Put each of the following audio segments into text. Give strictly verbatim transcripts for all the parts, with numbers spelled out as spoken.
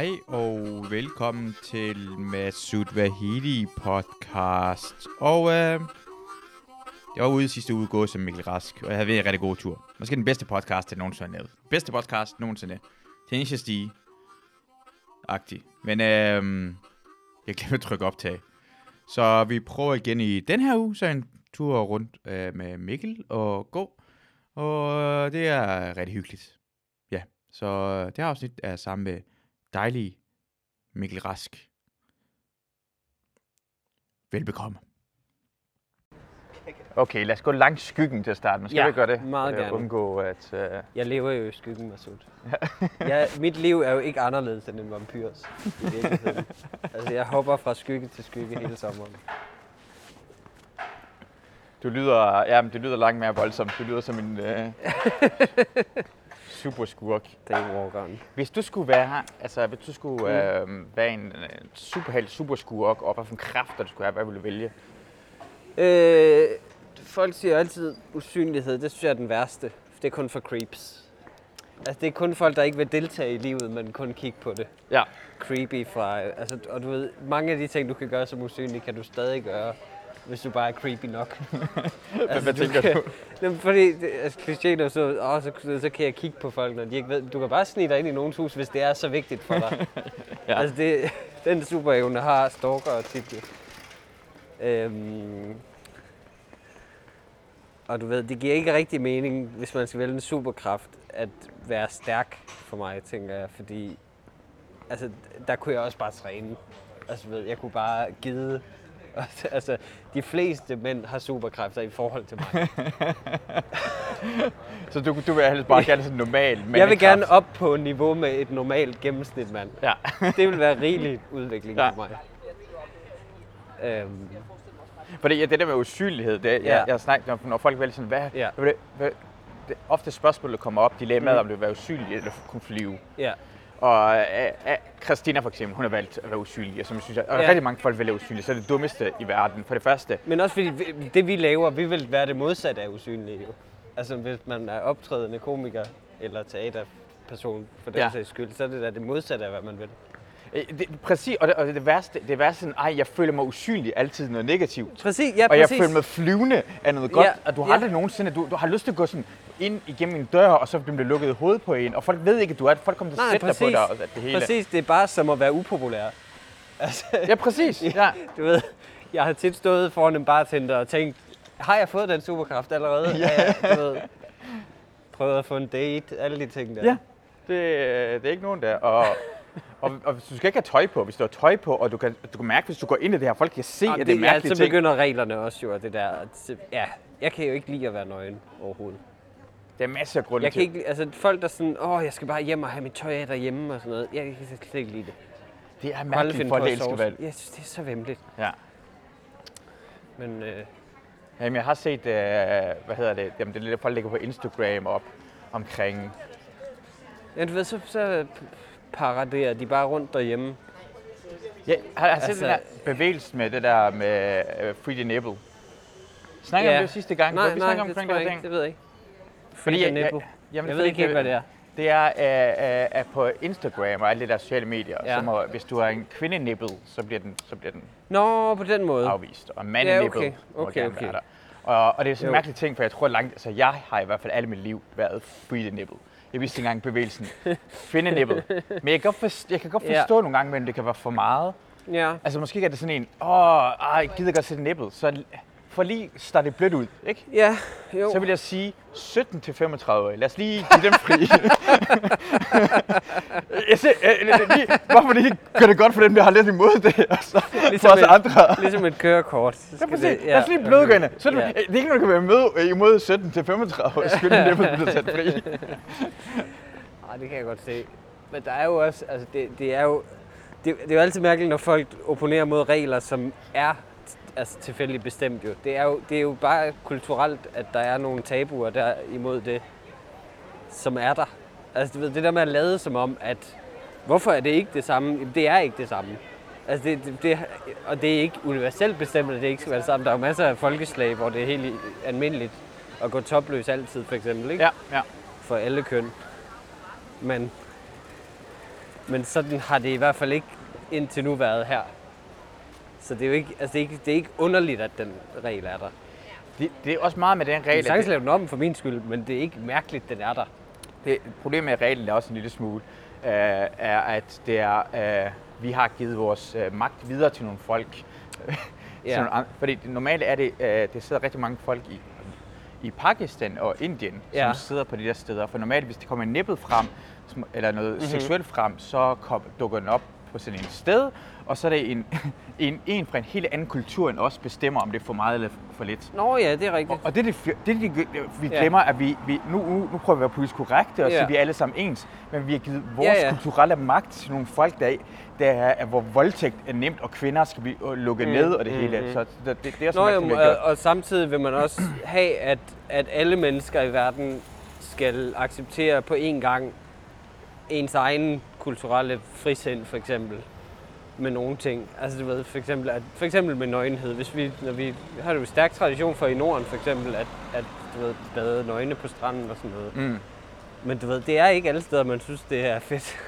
Hej og velkommen til Masud Vahidi podcast. Og øh, jeg var ude i sidste uge gået som Mikkel Rask, og jeg havde en rigtig god tur. Måske den bedste podcast, jeg nogensinde har lavet. Bedste podcast nogensinde. Tennis at stige. Agtig. Men øh, jeg glemte at trykke optag. Så vi prøver igen i den her uge, så en tur rundt øh, med Mikkel og gå. Og det er rigtig hyggeligt. Ja, så det her afsnit er sammen med dejlig Mikkel Rask. Velbekomme. Okay, lad os gå langs skyggen til at starte. Skal ja, vi gøre det? Meget gerne. Undgå at... Uh... Jeg lever jo i skyggen, Masud. Ja. Mit liv er jo ikke anderledes end en vampyrs. I altså, jeg hopper fra skygge til skygge hele sommeren. Du lyder, ja, men det lyder langt mere voldsomt. Du lyder som en uh... super skurk. Hvis du skulle være, altså hvis du skulle øh, være en superheld, super skurk, og hvad for en kræfter du skulle have, hvad ville du vælge? Øh, folk siger altid usynlighed. Det synes jeg er den værste. Det er kun for creeps. Altså det er kun folk, der ikke vil deltage i livet, men kun kigge på det. Ja. Creepy fra, altså og du ved, mange af de ting du kan gøre som usynlig, kan du stadig gøre, hvis du bare er creepy nok. altså, hvad tænker du? Kan, jamen, fordi altså, klichéen er så, åh, så, så kan jeg kigge på folk, når de ikke ved. Du kan bare snige dig ind i nogens hus, hvis det er så vigtigt for dig. ja. Altså, det, den superevne har stalker tit. Øhm, og du ved, det giver ikke rigtig mening, hvis man skal vælge en superkraft, at være stærk for mig, tænker jeg. Fordi, altså, der kunne jeg også bare træne. Altså, ved, jeg kunne bare gide. Altså, de fleste mænd har superkræfter i forhold til mig. Så du, du vil helst bare gerne sådan normal mandekraft? Jeg vil gerne op på niveau med et normalt gennemsnit, mand. Ja. Det vil være rigelig udvikling ja. For mig. Øhm. Fordi ja, det der med usynlighed, det, jeg, ja. jeg snakker om, når folk vælger sådan, hvad, ja. hvad, hvad det, ofte spørgsmål, der kommer op, dilemmaet mm. om det vil være usynlig eller kunne flyve. Ja. Og uh, uh, Christina for eksempel, hun har valgt at være usynlig, og som jeg synes, at ja. rigtig mange folk vælger usynlige, så er det dummeste i verden for det første. Men også fordi vi, det vi laver, vi vil være det modsatte af usynlige. Altså hvis man er optrædende komiker eller teaterperson for den ja. sags skyld, så er det da det modsatte af, hvad man vil. Det, præcis, og det, og det værste, det værste er sådan, at jeg føler mig usynlig altid noget negativt. Præcis, ja, præcis. Og jeg føler mig flyvende af noget godt, ja, og du har ja. aldrig nogensinde, du, du har lyst til at gå sådan ind igennem en dør, og så bliver det lukket hoved på en, og folk ved ikke, at du er folk kommer til at sætte dig på dig og det hele. Præcis, det er bare som at være upopulær. Altså, ja, præcis. Ja. Du ved, jeg har tit stået foran en bartender og tænkt, har jeg fået den superkraft allerede? Ja. Jeg, du ved, prøvet at få en date, alle de ting der. Ja, det, det er ikke nogen der, og... Og, og du skal ikke have tøj på, hvis du har tøj på, og du kan, du kan mærke, hvis du går ind i det her, folk kan se, jamen, at det er mærkelige ja, ting. Så begynder reglerne også jo, det der. At, ja, jeg kan jo ikke lide at være nøgen overhovedet. Der er masser af grunde jeg til. Kan ikke, altså folk der sådan, åh, jeg skal bare hjem og have mit tøj af derhjemme og sådan noget. Jeg kan slet ikke lide det. Det er mærkeligt for det elsker valg. Jeg synes, det er så vemmeligt. Ja. Men, øh... Jamen, jeg har set, øh, hvad hedder det, jamen det er lidt, folk ligger på Instagram op omkring. Ja, du ved, så... så paraderer de bare rundt derhjemme. Ja, har jeg set altså, den der bevægelse med det der med free the nipple? Snakker ja. om det sidste gang? Nej, vi nej, det omkring jeg ikke, det ved jeg ikke. Free the nipple. Jeg, jamen, jeg ved ikke helt, hvad det er. Det er, er, er på Instagram og alle de der sociale medier, ja. som har, hvis du har en kvinde-nipple, så bliver den, så bliver den Nå, på den måde. afvist. Og mand-nipple ja, okay. Okay, må gerne være der. Og, og det er sådan en mærkelig ting, for jeg tror langt, altså jeg har i hvert fald alle mit liv været free the nipple. Jeg vidste ikke engang bevægelsen. Finde nippet. Men jeg kan godt forstå, kan godt forstå ja. nogle gange, men det kan være for meget. Ja. Altså måske er det sådan en, åh, jeg gider godt sætte nippet. Så for lige starte det blødt ud, ikke? Ja, jo. Så vil jeg sige sytten til femogtredive år. Lad os lige give dem fri. jeg ser, øh, lige, hvorfor det ikke gør det godt for dem, der har lidt imod det? Altså, ligesom, et, andre. ligesom et kørekort. Ja, præcis. Det, ja. Lad os lige blødgørende. Ja. Det er ikke noget, der kan være med, imod sytten til femogtredive år. Skyld dem, der bliver sat fri. Ej, det kan jeg godt se. Men der er jo også, altså det, det er jo, det, det er jo altid mærkeligt, når folk opponerer mod regler, som er altså tilfældigt bestemt jo. Det er jo. Det er jo bare kulturelt, at der er nogle tabuer der imod det, som er der. Altså du ved, det der med at lade som om, at hvorfor er det ikke det samme? Jamen, det er ikke det samme. Altså, det, det, det, og det er ikke universelt bestemt, at det ikke skal være det samme. Der er jo masser af folkeslag, hvor det er helt almindeligt at gå topløs altid, for eksempel, ikke? Ja, ja. For alle køn. Men Men sådan har det i hvert fald ikke indtil nu været her. Så det er jo ikke, altså det er ikke, det er ikke underligt, at den regel er der. Det, det er også meget med den regel. Jeg kan sagtens lave den om for min skyld, men det er ikke mærkeligt, den er der. Det, problemet med reglen er også en lille smule, øh, er, at det er, øh, vi har givet vores øh, magt videre til nogle folk. Yeah. Sådan nogle, fordi normalt er det, øh, det sidder rigtig mange folk i, i Pakistan og Indien, yeah. som sidder på de der steder. For normalt, hvis det kommer nippet frem, som, eller noget mm-hmm. seksuelt frem, så kom, dukker den op på sådan et sted, og så er det en, en, en fra en helt anden kultur end os bestemmer, om det er for meget eller for lidt. Nå ja, det er rigtigt. Og, og det, det, det, det, vi glemmer, ja. at vi, vi nu, nu, nu prøver vi at være politisk korrekte, og ja. så vi er alle sammen ens, men vi har givet vores ja, ja. kulturelle magt til nogle folk, der, der er, hvor voldtægt er nemt, og kvinder skal vi lukke mm. ned, og det mm. hele. Så det, det, det er sådan, Nå, jo, og, og samtidig vil man også have, at, at alle mennesker i verden skal acceptere på én gang ens egen kulturelle frisind, for eksempel, med nogle ting. Altså du ved, for eksempel, at, for eksempel med nøgenhed. Hvis vi, når vi har jo en stærk tradition for i Norden, for eksempel, at, at du ved, bade nøgne på stranden og sådan noget. Mm. Men du ved, det er ikke alle steder, man synes, det er fedt.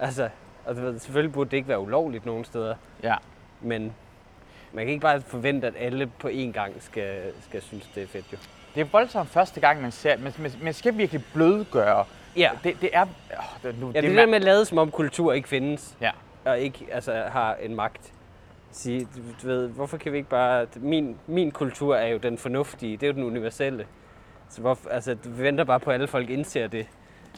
Altså, og du ved, selvfølgelig burde det ikke være ulovligt nogen steder. Ja. Men man kan ikke bare forvente, at alle på én gang skal, skal synes, det er fedt jo. Det er voldsomt første gang, man ser, men man skal virkelig blødgøre. Ja. Det, det er øh, nu, ja, det, det der med at lade som om kultur ikke findes, ja. og ikke altså, har en magt. Sige, du ved, hvorfor kan vi ikke bare... Min, min kultur er jo den fornuftige, det er jo den universelle. Så hvorfor, altså, vi venter bare på, at alle folk indser det,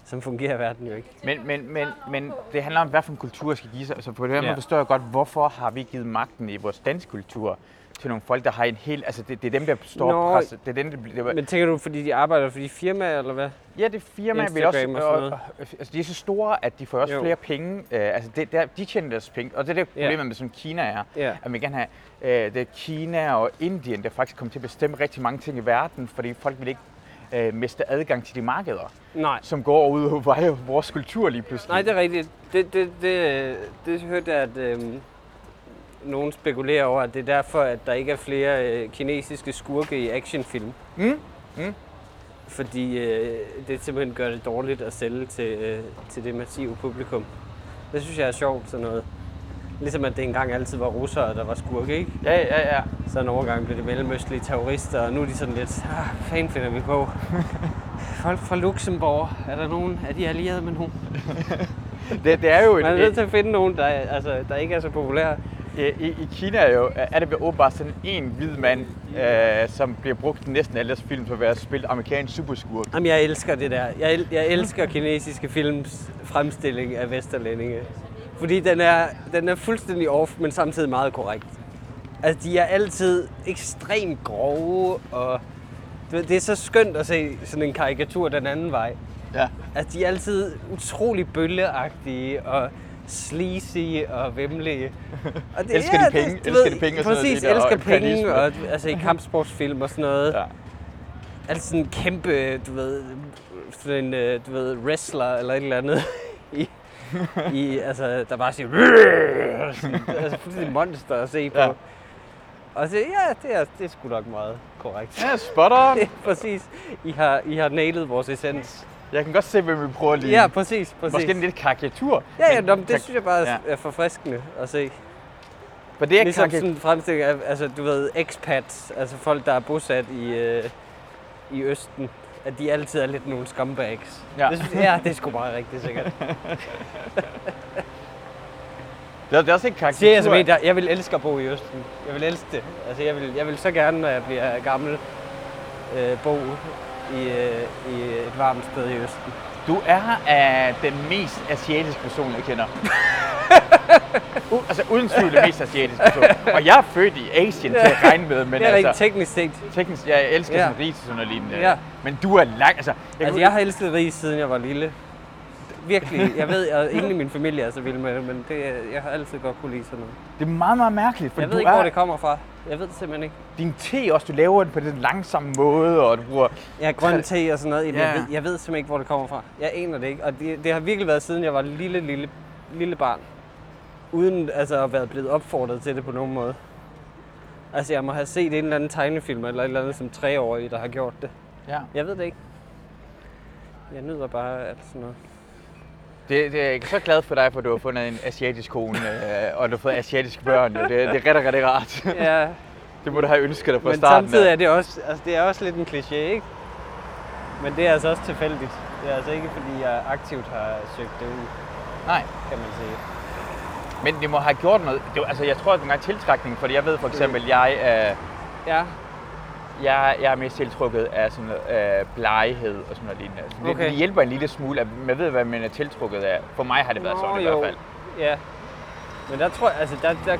som fungerer i verden jo ikke. Men, men, men, men det handler om, hvad for en kultur skal give sig. Altså, på den måde ja. forstår jeg godt, hvorfor har vi givet magten i vores dansk kultur til nogle folk, der har en hel... Altså, det, det er dem, der står presset. Det er dem, der, det, men tænker du, fordi de arbejder for de firmaer, eller hvad? Ja, det er firmaer, men også... Og, altså, de er så store, at de får også jo. flere penge. Uh, altså, det, der, de tjener deres penge. Og det er det problemet yeah. med, som Kina er. Yeah. At man gerne har... Uh, det er Kina og Indien, der faktisk kommer til at bestemme rigtig mange ting i verden, fordi folk vil ikke uh, miste adgang til de markeder, Nej. som går ud og vejer vores kultur lige pludselig. Nej, det er rigtigt. Det, det, det, det, det hørte jeg, at... Øhm Nogen spekulerer over, at det er derfor, at der ikke er flere øh, kinesiske skurke i actionfilm. Mm. Mm. Fordi øh, det simpelthen gør det dårligt at sælge til, øh, til det massive publikum. Det synes jeg er sjovt, sådan noget. Ligesom at det engang altid var russere, der var skurke, ikke? Ja, ja, ja. Så en overgang blev det mellemøstlige terrorister, og nu er de sådan lidt, ah, fan finder vi på. Folk fra Luxembourg, er der nogen? Er de allieret med nogen? det, det er jo et... Man er nødt til at finde nogen, der, altså, der ikke er så populære. I, I Kina er, jo, er det åbenbart sådan en hvid mand, øh, som bliver brugt i næsten alle deres film for at være spillet amerikansk superskurk. Jamen, jeg elsker det der. Jeg, el, jeg elsker kinesiske films fremstilling af vesterlændinge. Fordi den er, den er fuldstændig off, men samtidig meget korrekt. Altså, de er altid ekstremt grove, og det er så skønt at se sådan en karikatur den anden vej. Ja. Altså, de er altid utrolig bølleagtige, og sleazy og vemmelige. Og det, elsker ja, de penge? Det, elsker de penge og præcis, sådan noget? Præcis, elsker penge og, altså, i kampsportsfilm og sådan noget. Ja. Altså sådan en kæmpe, du ved, sådan en, du ved, wrestler eller et eller andet. I, i, altså, der bare siger, altså fuldstændig et monster at se på. Ja. Og så, ja, det er, det er sgu nok meget korrekt. Ja, spot on. Præcis. I har, I har nailet vores essens. Jeg kan godt se, hvem vi prøver lige. Ja, præcis, præcis. Måske en lidt karikatur. Ja, ja, men, det kar- synes jeg bare er ja. forfriskende at se. For det er ligesom karikatur- sådan en fremstilling af, altså du ved, expats, altså folk, der er bosat i, øh, i Østen, at de altid er lidt nogle scumbags. Ja, det, synes, ja, det er sgu meget rigtigt, sikkert. det, er, det er også en karikatur. Jeg, altså, jeg, jeg vil elske at bo i Østen. Jeg vil elske det. Altså, jeg vil, jeg vil så gerne, når jeg bliver gammel, øh, bo I, øh, i et varmt sted i Østen. Du er af den mest asiatiske person, jeg kender. U- altså uden tvivl den mest asiatiske person. Og jeg er født i Asien til at regne med, men det er altså... Ikke teknisk set. Teknisk, jeg elsker ja. sådan ris og sådan lignende. Ja. Men du er lang... Altså, jeg, altså, jeg har elsket ris, siden jeg var lille. Virkelig. Jeg ved, at ingen i min familie er så vild med det, men det, jeg har altid godt kunne lide sådan noget. Det er meget, meget mærkeligt, for jeg ved ikke, er... hvor det kommer fra. Jeg ved det simpelthen ikke. Din te også, du laver den på den langsomme måde, og du bruger... Ja, grøn te og sådan noget. Ja. Jeg, ved, jeg ved simpelthen ikke, hvor det kommer fra. Jeg aner det ikke, og det, det har virkelig været siden jeg var lille, lille, lille barn. Uden altså at være blevet opfordret til det på nogen måde. Altså, jeg må have set en eller anden tegnefilm, eller et eller andet som treårige, der har gjort det. Ja. Jeg ved det ikke. Jeg nyder bare alt sådan noget. Det, det er jeg så glad for dig, for du har fundet en asiatisk kone, øh, og du har fået asiatiske børn. Det, det er rigtig, rigtig rart. Ja. Det må du have ønsket dig fra starten. Men samtidig er det også, altså det er også lidt en kliché, ikke? Men det er altså også tilfældigt. Det er altså ikke, fordi jeg aktivt har søgt det ud. Nej. Kan man sige. Men det må have gjort noget. Det, altså, jeg tror, at det er en tiltrækning, fordi jeg ved for eksempel, jeg... Øh, ja. Jeg, jeg er mest tiltrukket af sådan noget, øh, bleghed og sådan noget lignende. Så det, okay. det hjælper en lille smule, at man ved, hvad man er tiltrukket af. For mig har det været Nå, sådan i jo. hvert fald. Ja. Men der tror jeg, altså der, der,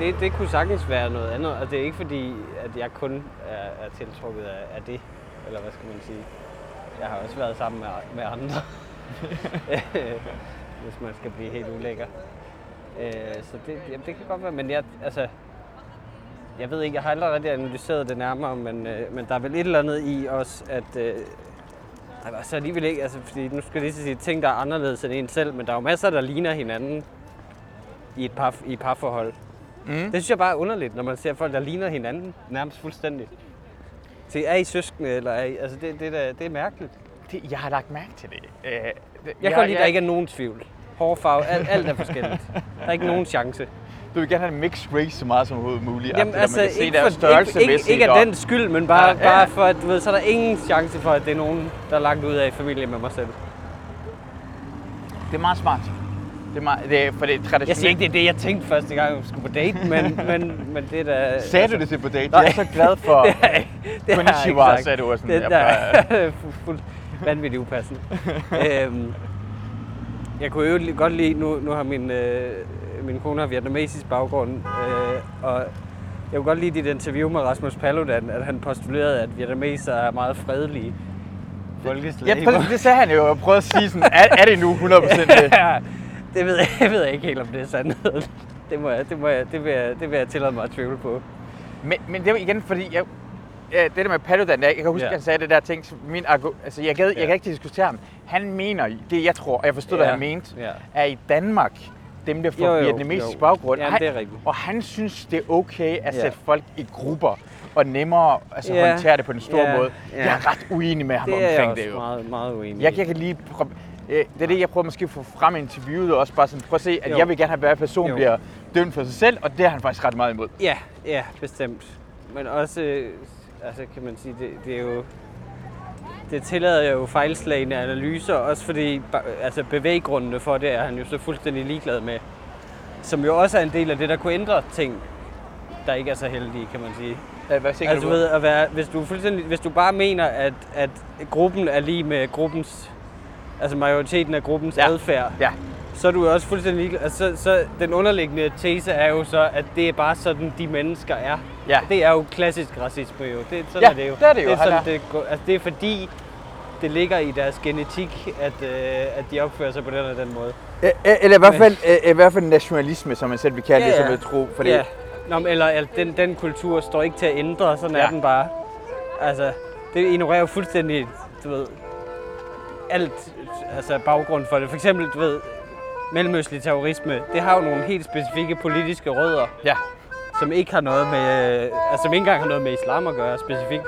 det, det kunne sagtens være noget andet. Og det er ikke fordi, at jeg kun er, er tiltrukket af, af det. Eller hvad skal man sige? Jeg har også været sammen med, med andre. Hvis man skal blive helt ulækker. Øh, så det, jamen, det kan godt være, men jeg, altså... Jeg ved ikke, jeg har allerede analyseret det nærmere, men, øh, men der er vel et eller andet i også, at... Øh, altså alligevel ikke, altså, fordi nu skal jeg lige sige ting, der er anderledes end en selv, men der er jo masser, der ligner hinanden i et, par, i et parforhold. Mm. Det synes jeg bare er underligt, når man ser folk, der ligner hinanden nærmest fuldstændigt. Så er I søskende, eller er I, altså det, det, der, det er mærkeligt. Det, jeg har lagt mærke til det. Øh, det jeg, jeg kan lide, jeg... der ikke er nogen tvivl. Hårfarve, alt, alt er forskelligt. Der er ikke nogen chance. Du vil gerne have en mixed race så meget som muligt. Jamen, altså, man kan ikke, se, for, størrelse- ikke, ikke, ikke af den skyld, men bare, ja, bare ja. for, at, du ved, så er der ingen chance for, at det er nogen, der er langt ud af familie med mig selv. Det er meget smart. Det er meget, det er, for det er jeg siger ikke, det er det, jeg tænkte første gang, jeg skulle på date, men, men, men det er da... Sagde altså, du det til på date? Nej. Jeg er så glad for... det er, det er, konnichiwa, sagde du også. Det er, er fuldt vanvittigt upassende. øhm, jeg kunne jo godt lide, nu, nu har min... Øh, Min kone har vietnamesisk baggrund, øh, og jeg kunne godt lide dit interview med Rasmus Paludan, at han postulerede, at vietnamesere er meget fredelige folkeslag. Ja, det sagde han jo, og prøvede at sige sådan, er, er det nu hundrede procent det? Ja, det ved jeg, jeg ved ikke helt, om det er sandheden. Det, må jeg, det, må jeg, det, vil, jeg, det vil jeg tillade mig at tvivle på. Men, men det var igen, fordi jeg, det der med Paludan, jeg kan huske, ja. at han sagde det der ting, min altså jeg kan, jeg kan ikke diskutere ham. Han mener, det jeg tror, og jeg forstod, ja. hvad han mente, ja. er i Danmark, dem der får vietnamesisk baggrund, ja, han, og han synes, det er okay at sætte ja. folk i grupper, og nemmere altså, ja. håndtere det på den store ja. måde. Ja. Jeg er ret uenig med ham det omkring det. Det er meget, meget uenig. Jeg, jeg kan lige prøve, øh, det er det, jeg prøver måske at få frem i interviewet, og også bare sådan, prøve at se, at jo. jeg vil gerne have, at hver person jo. bliver dømt for sig selv, og det er han faktisk ret meget imod. Ja, ja, bestemt. Men også, øh, altså kan man sige, det, det er jo... Det tillader jo fejlslagende analyser, også fordi altså bevæggrundene for det er han jo så fuldstændig ligeglad med. Som jo også er en del af det, der kunne ændre ting, der ikke er så heldige, kan man sige. Ja, hvad tænker altså, du? Ved, at være, hvis, du fuldstændig, hvis du bare mener, at, at gruppen er lige med gruppens, altså majoriteten af gruppens ja. adfærd, ja. så er du jo også fuldstændig ligeglad. Altså, så, så den underliggende tese er jo så, at det er bare sådan, de mennesker er. Ja. Det er jo klassisk racisme jo. Det, sådan ja, er det jo. Det er det jo. Det er, sådan, det, altså, det er fordi, det ligger i deres genetik, at, øh, at de opfører sig på den og den måde. Æ, eller i hvert fald, men, i hvert fald nationalisme, som man selv vil kalde ja, det, som jeg tror. Fordi... Ja. Nå, eller altså, den, den kultur står ikke til at ændre, sådan ja. er den bare. Altså, det ignorerer jo fuldstændig, du ved, alt altså baggrund for det. For eksempel, du ved, mellemøstlig terrorisme, det har jo nogle helt specifikke politiske rødder. Ja. Som ikke har noget med, altså som ikke engang har noget med islam at gøre specifikt,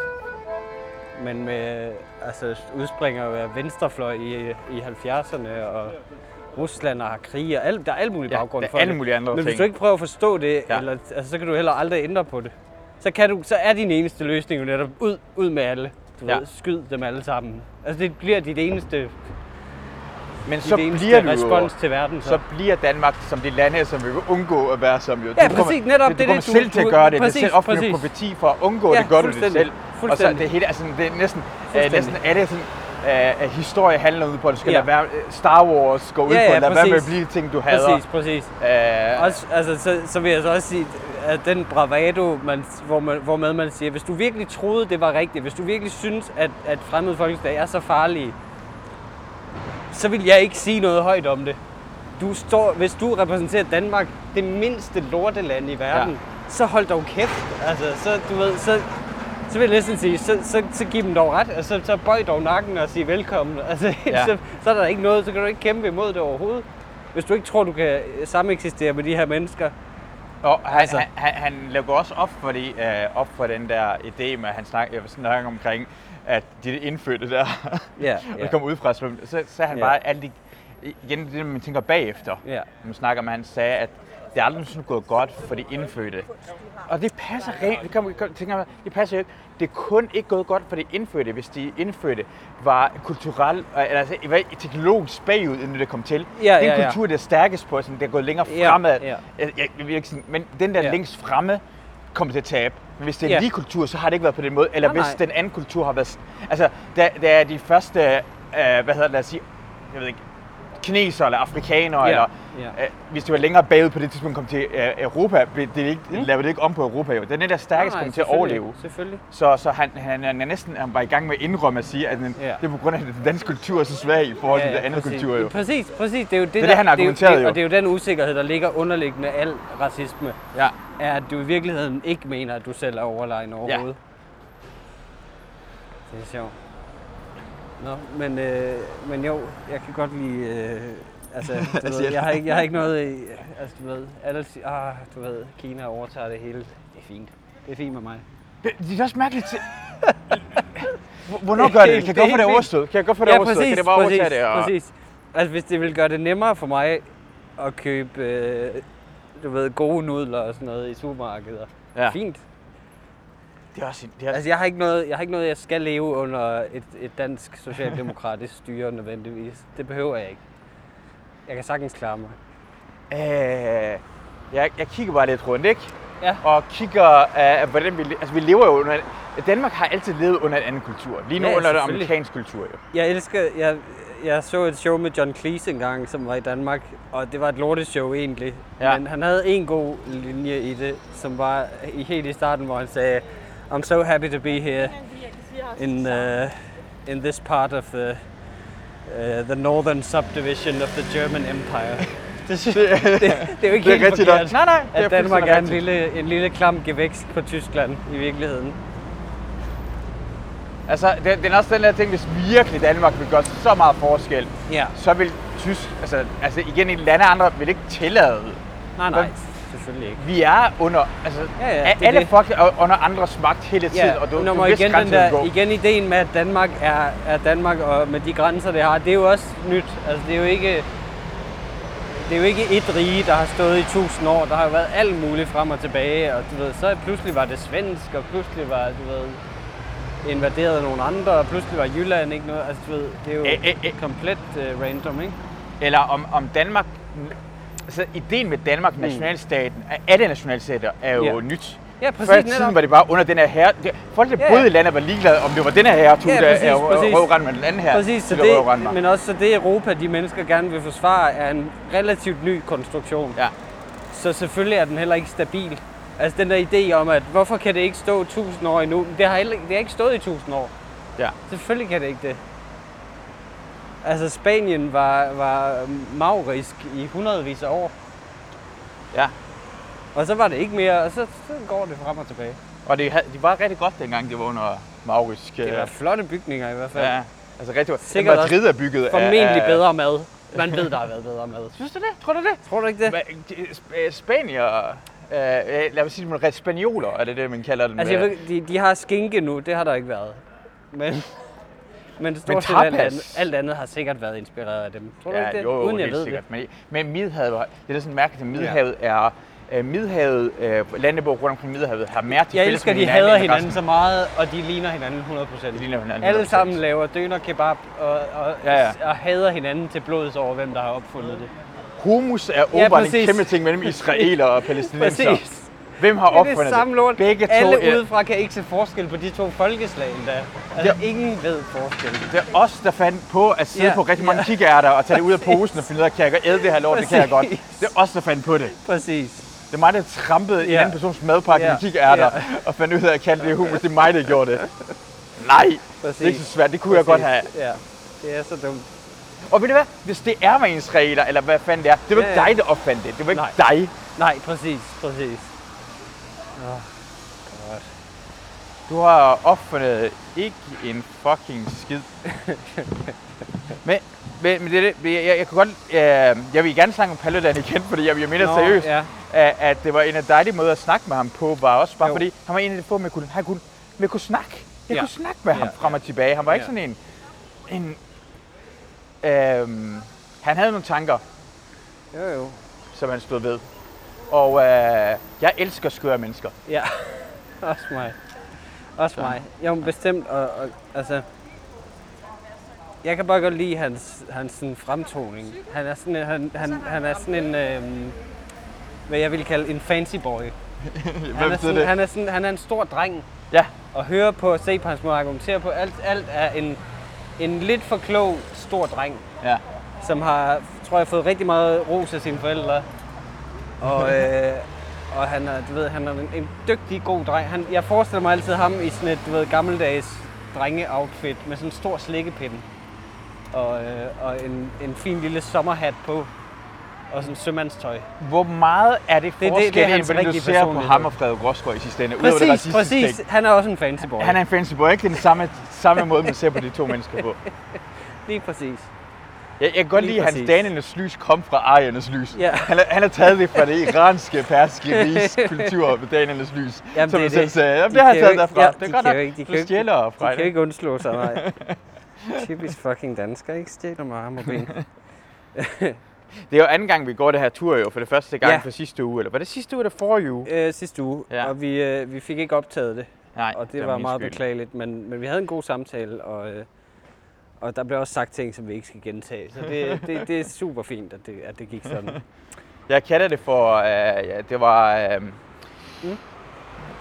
men med, altså udspringer af venstrefløj i, i halvfjerdserne og Rusland og har krig og alt, der er alt muligt baggrund ja, for alle mulige andre ting. Men hvis du ikke prøver at forstå det, ja. eller, altså, så kan du heller aldrig ændre på det. Så, kan du, så er din eneste løsning jo netop ud, ud med alle. Du ja. ved, skyd dem alle sammen. Altså det bliver dit eneste... Men så bliver, du, til verden, så. så bliver Danmark som det land her, som vi vil undgå at være som jo. Ja, præcis, netop det, det, det, det, selv du, til at gøre det, præcis, det er selv offentlig profeti for at undgå ja, det, gør du det selv. Og så det hele, altså det er næsten, øh, næsten alle sådan, øh, historie handler ud på, at du skal ja. lade være, Star Wars går ud ja, ja, på, at lade præcis. være med at blive de ting, du hader. Præcis, præcis. Æh, også, altså, så, så vil jeg så også sige, at den bravado, man, hvor man, hvormed man siger, hvis du virkelig troede, det var rigtigt, hvis du virkelig synes, at, at fremmede folkeslag er så farlige, så vil jeg ikke sige noget højt om det. Du står, hvis du repræsenterer Danmark, det mindste lorteland i verden, ja. så hold dog kæft. Altså, så, du ved, så, så vil jeg næsten sige, så, så, så giv dem dog ret, og så, så bøj dog nakken og sig velkommen. Altså, ja. så, så er der ikke noget, så kan du ikke kæmpe imod det overhovedet. Hvis du ikke tror, du kan sameksistere med de her mennesker. Og han, altså. han, han, han lukker også op for, de, øh, op for den der idé med, at han snakker, snakker omkring, at de indfødte der, yeah, yeah. der kommer ud fra, så, så han yeah. bare alle de, igen det, man tænker bagefter, yeah. når man snakker med, han sagde, at det er aldrig sådan gået godt for de indfødte. Og det passer rent, det, kan, tænker, det passer jo ikke. Det er kun ikke gået godt for de indfødte, hvis de indfødte var kulturelt, altså teknologisk bagud, inden det kom til. Ja, det er en ja, kultur, ja. Der er stærkest på, sådan, der er gået længere fremad. Ja, ja. Jeg, jeg, jeg, men den der ja. Længst fremme kommer til at tabe. Men hvis det er en ja. Lige kultur, så har det ikke været på den måde. Eller nej, hvis nej. Den anden kultur har været... Altså, der, der er de første, øh, hvad hedder det, lad os sige, jeg ved ikke, kineser eller afrikanere, yeah. eller yeah. Øh, hvis det var længere bagud på det tidspunkt, kom til øh, Europa, blev det ikke, mm. lavede det ikke om på Europa jo. Det er den der stærkest kom til at overleve. Selvfølgelig. Så, så han, han, han er næsten han var i gang med at indrømme at sige, at den, yeah. det er på grund af, at den danske kultur er så svag i forhold til yeah, den anden præcis. Kultur jo. Præcis, præcis. Det er jo det, det, er der, det han argumenterede det, jo. Og det er jo den usikkerhed, der ligger underliggende al racisme, ja. Er at du i virkeligheden ikke mener, at du selv er overlegen overhovedet. Ja. Det er sjovt. Nå, men, øh, men jo, jeg kan godt lide, øh, altså, du ved, jeg har ikke, jeg har ikke noget, altså, du ved, alle, ah, du ved, Kina overtager det hele, det er fint, det er fint med mig. Det, det er også mærkeligt til, hvornår gør det, kan jeg godt få det overstået, kan jeg godt få det overstået, kan det bare overtage det? Ja, præcis, altså, hvis det ville gøre det nemmere for mig at købe, øh, du ved, gode nudler og sådan noget i supermarkeder, ja. Fint. Det er også, det er... Altså, jeg har ikke noget, jeg har ikke noget, jeg skal leve under et, et dansk socialdemokratisk styre nødvendigvis. Det behøver jeg ikke. Jeg kan sagtens klare mig. Øh, jeg, jeg kigger bare lidt rundt, ikke? Ja. Og kigger, uh, hvordan vi, altså, vi lever jo under... Danmark har altid levet under en anden kultur. Lige nu ja, under den amerikanske kultur, jo. Jeg elsker... Jeg, jeg så et show med John Cleese engang, som var i Danmark, og det var et lorteshow egentlig. Ja. Men han havde en god linje i det, som var helt i starten, hvor han sagde... I'm so happy to be here in uh, in this part of the uh, the northern subdivision of the German Empire. det, det, det er jo ikke det er helt forkert, nej, nej, at Danmark er en lille, en lille klam gevækst på Tyskland i virkeligheden. Altså, det, det er også den der ting, hvis virkelig Danmark vil gøre så meget forskel, yeah. så vil tysk, altså, altså igen i lande andre, vil ikke tillade. Nej, nej. Selvfølgelig ikke. Vi er under, altså, ja, ja, det, alle det. Folk er under andres magt hele tiden, ja, og du, du vidste grænsen der, går. Igen ideen med, at Danmark er, er Danmark, og med de grænser, det har, det er jo også nyt. Altså, det er jo ikke, det er jo ikke et rige, der har stået i tusind år. Der har jo været alt muligt frem og tilbage, og du ved, så pludselig var det svensk, og pludselig var, du ved, invaderet af nogle andre, og pludselig var Jylland ikke noget. Altså, du ved, det er jo æ, æ, æ. komplet uh, random, ikke? Eller om, om Danmark... Altså, ideen med Danmark, nationalstaten, mm. alle nationalstater er jo yeah. nyt. Ja, præcis. Før tiden var det bare under den her herre. Folk, der yeah. boede i landet, var ligeglade, om det var den her herre, tog ja, der røvrende med den anden her. Præcis, så det, men også så det Europa, de mennesker gerne vil forsvare, er en relativt ny konstruktion. Ja. Så selvfølgelig er den heller ikke stabil. Altså den der idé om, at hvorfor kan det ikke stå tusind år endnu? Det har, heller, det har ikke stået i tusind år. Ja. Selvfølgelig kan det ikke det. Altså, Spanien var, var maurisk i hundredvis af år. Ja. Og så var det ikke mere, og så, så går det frem og tilbage. Og det, de var rigtig godt dengang, det var under maurisk... Det var flotte bygninger i hvert fald. Ja, altså rigtig godt. Det var dridt af bygget. Formentlig af... bedre mad. Man ved, der har været bedre mad. Synes du det? Tror du det? Tror du ikke det? Sp- Spanier... Øh, lad mig sige, at spanioler er det det, man kalder dem. Altså, jeg ved, de, de har skinke nu, det har der ikke været. Men... Men det stort set alt andet, alt andet har sikkert været inspireret af dem. Tror du ja, ikke det? Jo, uden jeg ved sikkert. Det. Men, men Middelhavet, det er sådan mærkeligt, at Middelhavet er... Uh, Middelhavet, uh, landebo rundt omkring Middelhavet har mere til fælles med hinanden. Jeg elsker, de hader hinanden, hinanden så meget, og de ligner hinanden hundrede procent. De ligner hinanden hundrede procent. Alle sammen laver døner kebab og, og, ja, ja. og hader hinanden til blods over, hvem der har opfundet det. Humus er åbenbart ja, en kæmpe ting mellem israelere og palæstinenser. Hvem har opfundet det? Er det samme lort. Begge to, alle ja. Udefra kan ikke se forskel på de to folkeslag endda. Altså, det, ingen ved forskel. Det er os, der fandt på at sidde ja, på rigtig mange ja. kikærter og tage det ud af posen og finde ud af, kan jeg æde det her lort, det kan jeg godt. Det er os, der fandt på det. Præcis. Det er mig, der trampede ja. I en anden persons madpakke ja. Med kikærter ja. Og fandt ud af at kalde det humus. Det er mig, der gjorde det. Nej, Præcis. Det er ikke så svært. Det kunne Præcis. Jeg godt have. Ja, det er så dumt. Og ved du hvad? Hvis det er med israeler, eller hvad fanden det er, det var ja, ikke dig, der opfandt det. Det var ikke Nej. dig. Nej, præcis, præcis. Åh, oh, godt. Du har opfundet ikke en fucking skid. men, men, men det er det, jeg, jeg kunne godt, øh, jeg vil gerne snakke om Paludan igen, fordi jeg bliver mindre seriøs. Ja. At, at det var en af dejlige måder at snakke med ham på, var også bare jo. Fordi, han var en af de få, man kunne, han kunne, man kunne snakke. Jeg ja. Kunne snakke med ja, ham frem og tilbage. Han var ja. Ikke sådan en, en, øh, han havde nogle tanker, jo, jo. som han stod ved. Og øh, jeg elsker skøre mennesker. Ja, også mig. Også så. mig. Jo, bestemt. Og, og, altså, jeg kan bare godt lide hans, hans sådan fremtoning. Han er sådan, han, han, han er sådan en, øh, hvad jeg vil kalde en fancy boy. Han er, sådan, det? Han, er sådan, han er en stor dreng. Ja. Og høre på, se på hans måde, argumentere på. Alt, alt er en, en lidt for klog, stor dreng. Ja. Som har, tror jeg, fået rigtig meget ros af sine forældre. Og, øh, og han er, du ved, han er en, en dygtig, god dreng. Han, jeg forestiller mig altid ham i sådan et, du ved, gammeldags drenge-outfit med sådan en stor slikkepind. Og, øh, og en, en fin lille sommerhat på. Og sådan sømandstøj. Hvor meget er det forskelligt, når du ser på ham og Frederik Roskov i sidste ende? Præcis, præcis. Ting. Han er også en fancy boy. Han er en fancy boy, ikke? Det er den samme, samme måde, man ser på de to mennesker på. Lige præcis. Jeg, jeg kan godt Lige lide, at hans danernes lys kom fra ariernes lys. Ja. Han, han har taget det fra det iranske, perske, rigs kultur med danernes lys. Jamen, som man selv sagde, det har han taget derfra. Ja, det er godt nok, de du stjæler herfra. De, de kan ikke undslå sig, nej. Typisk fucking dansker, ikke? Stjæler mig arm og ben. Det er jo anden gang, vi går det her tur jo, for det første gang ja. for sidste uge, eller var det sidste uge eller forrige uge? Øh, sidste uge, ja. og vi, øh, vi fik ikke optaget det, Nej, og det, det var, var meget beklageligt, men, men vi havde en god samtale, og, øh, og der blev også sagt ting, som vi ikke skal gentage, så det, det, det er super fint, at det, at det gik sådan. Jeg kalder det for, øh, ja, det var øh, mm.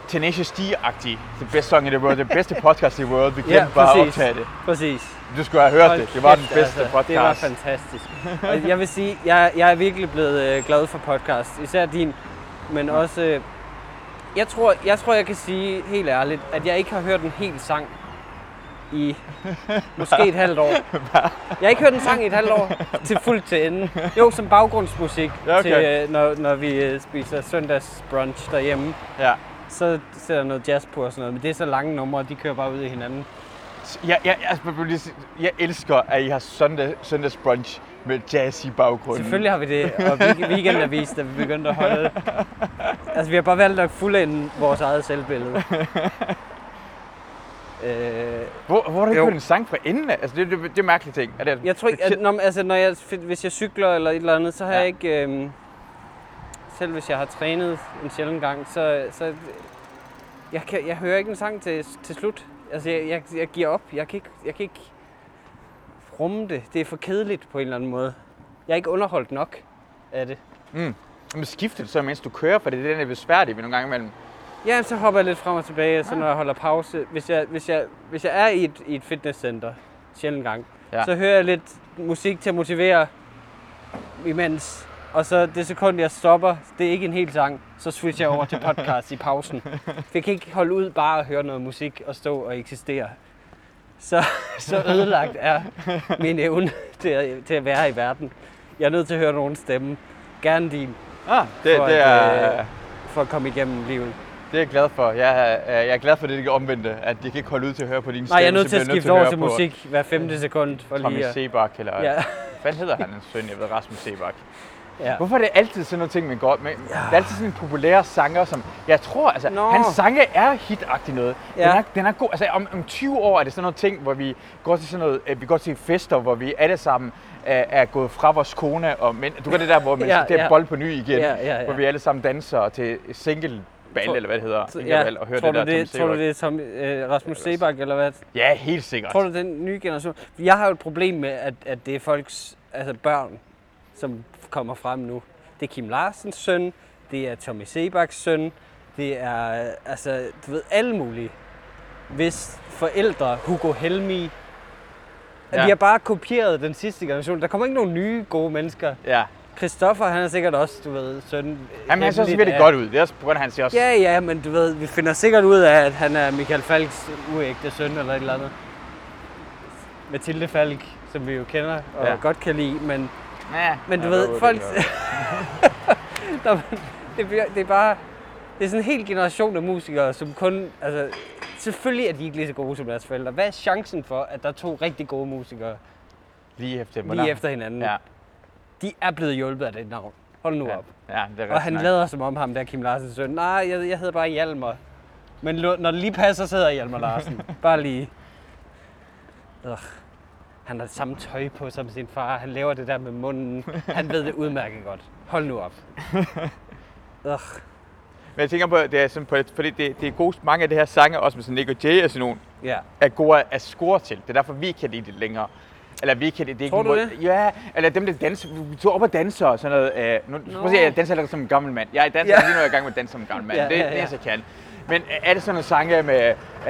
Tenacious D-agtig, the best song in the world, the bedste podcast in the world, vi glemte ja, bare at optage det. Præcis. Du skulle have hørt det. Det var den bedste altså, podcast. Det var fantastisk. Og jeg vil sige, jeg, jeg er virkelig blevet glad for podcast. Især din, men også... Jeg tror, jeg tror, jeg kan sige helt ærligt, at jeg ikke har hørt en hel sang i måske et halvt år. Jeg har ikke hørt en sang i et halvt år til fuldt til ende. Jo, som baggrundsmusik, ja, okay. til, når, når vi spiser søndagsbrunch derhjemme. Ja. Så sætter jeg noget jazz på og sådan noget, men det er så lange numre, de kører bare ud i hinanden. Jeg, jeg, altså, jeg elsker, at I har søndag, søndagsbrunch med jazz i baggrunden. Selvfølgelig har vi det, og Weekendavis, da vi begyndte at holde. Altså, vi har bare valgt at fuldende vores eget selvbillede. Øh, hvor, hvor har du ikke hørt en sang fra inden? Altså, det, det, det er mærkelige ting. Er det, jeg tror ikke, at, når, altså, når jeg, hvis jeg cykler eller et eller andet, så har ja. jeg ikke... Øhm, selv hvis jeg har trænet en sjældent gang, så... så jeg, kan, jeg hører ikke en sang til, til slut. Altså, jeg, jeg, jeg giver op. Jeg kan, ikke, jeg kan ikke rumme det. Det er for kedeligt på en eller anden måde. Jeg er ikke underholdt nok af det. Mm. Men skiftet så, mens du kører, for det er den, der er besværlig ved nogle gange imellem. Ja, så hopper jeg lidt frem og tilbage, og så når jeg holder pause. Hvis jeg, hvis jeg, hvis jeg er i et, i et fitnesscenter, sjældent gang, ja. så hører jeg lidt musik til at motivere imens. Og så det sekund, jeg stopper, det er ikke en hel sang, så switcher jeg over til podcast i pausen. For jeg kan ikke holde ud bare at høre noget musik og stå og eksistere. Så, så ødelagt er min evne til at, til at være i verden. Jeg er nødt til at høre nogen stemme. Gerne din. Ah, det, for, det er, at, øh, for at komme igennem livet. Det er jeg glad for. Jeg er, jeg er glad for det, det omvendte, at de kan ikke holde ud til at høre på dine stemme. Nej, jeg er nødt til at skifte over til musik hver femte sekund. For Tommy Seebach eller... Ja. Hvad hedder han, hans søn? Jeg ved, Rasmus Seebach. Ja. Hvorfor er det altid sådan nogle ting, man går med? Ja. Det er altid sådan en populære sanger, som... Jeg tror, altså, no. hans sange er hitagtig noget. Ja. Den, er, den er god. Altså, om, om tyve år er det sådan nogle ting, hvor vi går til sådan noget... Vi går til fester, hvor vi alle sammen er, er gået fra vores kone og mænd. Du gør det der, hvor man ja, det er ja. bold på ny igen. Ja, ja, ja. Hvor vi alle sammen danser til single ball, eller hvad det hedder. Tror, ja. og hører tror, det du der, det, tror du, det er Tom, øh, Rasmus Seebach, eller hvad? Ja, helt sikkert. Tror du, den nye generation... Jeg har jo et problem med, at, at det er folks... Altså, børn, som... kommer frem nu. Det er Kim Larsens søn, det er Tommy Seebachs søn, det er altså, du ved, alle mulige. Hvis forældre, Hugo Helmi, ja. vi har bare kopieret den sidste generation. Der kommer ikke nogen nye gode mennesker. Ja. Christoffer, han er sikkert også, du ved, søn. Jamen, han ser også virkelig godt ud. Det er også på grund af, han ser også... Ja, ja, men du ved, vi finder sikkert ud af, at han er Michael Falks uægte søn eller et eller andet. Mathilde Falk, som vi jo kender og ja. godt kan lide, men Næh, men du ved, folk... det, bliver, det er bare... Det er sådan en hel generation af musikere, som kun... Altså, selvfølgelig er de ikke lige så gode som deres forældre. Hvad er chancen for, at der er to rigtig gode musikere lige efter, lige efter hinanden? Ja. De er blevet hjulpet af det navn. Hold nu ja. op. Ja, det er og han nok. lader som om ham, der Kim Larsens søn. Nej, jeg, jeg hedder bare Hjalmar. Men når det lige passer, så hedder Hjalmar Larsen. Bare lige... Ugh. Han har samme tøj på som sin far. Han laver det der med munden. Han ved det udmærket godt. Hold nu op. Ugh. Men jeg tænker på, det er sådan på, fordi det, det er gode, mange af de her sange, også med sådan Nico Jay og sådan nogle, yeah. er gode at score til. Det er derfor, vi kan lide det længere. Eller vi kan lide det. Tror du det? Ja, eller dem, der danser. Vi tog op og danser og sådan noget. Nu, no. Prøv at se, jeg danser allerede som en gammel mand. Jeg danser yeah. lige nu, jeg er i gang med at danse som en gammel mand. Yeah, det, yeah, det er det, yeah. jeg kan. Men er det sådan nogle sange med uh,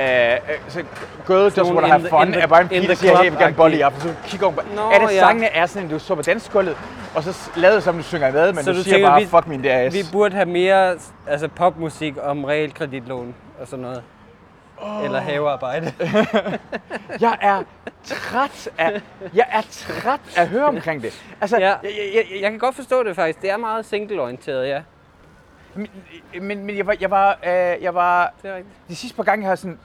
så girl just wanna have fun, er bare en pige, der siger, hey, vi gerne bolle i aften, så kigger hun bare. No, er det yeah. sangene er sådan, at du så på dansegulvet, og så lader du som, du synger med, men så du, du siger tænker, bare, vi, fuck min der ass. Vi burde have mere altså, popmusik om realkreditlån og sådan noget. Oh. Eller havearbejde. jeg er træt af, jeg er træt af at høre omkring det. Altså, ja. jeg, jeg, jeg, jeg kan godt forstå det faktisk, det er meget single-orienteret, ja. Men, men, men jeg var, jeg var, øh, jeg var de sidste par gange har jeg sådan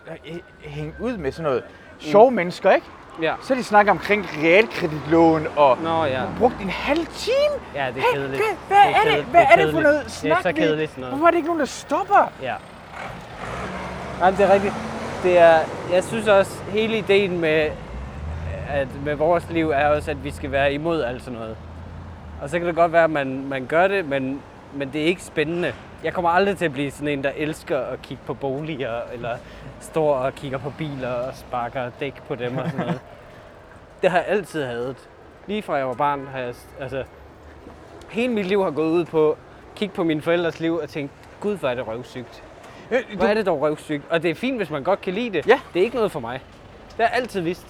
hængt ud med sådan noget sjove mm. mennesker, ikke? Ja. Så de snakker omkring realkreditlån og Nå, ja. brugt en halv time. Ja, det er hey, kedeligt. Hvad det er, er det? Hvad det er, er det for noget snak? Det er så kedeligt. Hvorfor er det ikke nogen, der stopper? Ja. Jamen, det er rigtigt. Det er, jeg synes også, hele ideen med, at med vores liv er også, at vi skal være imod alt sådan noget. Og så kan det godt være, at man, man gør det, men men det er ikke spændende. Jeg kommer aldrig til at blive sådan en, der elsker at kigge på boliger, eller står og kigger på biler og sparker dæk på dem og sådan noget. Det har jeg altid hadet. Lige fra jeg var barn har jeg... Altså, hele mit liv har gået ud på at kigge på mine forældres liv og tænke, gud, hvor er det røvsygt. Hvor er det dog røvsygt? Og det er fint, hvis man godt kan lide det. Ja. Det er ikke noget for mig. Det har jeg altid vidst.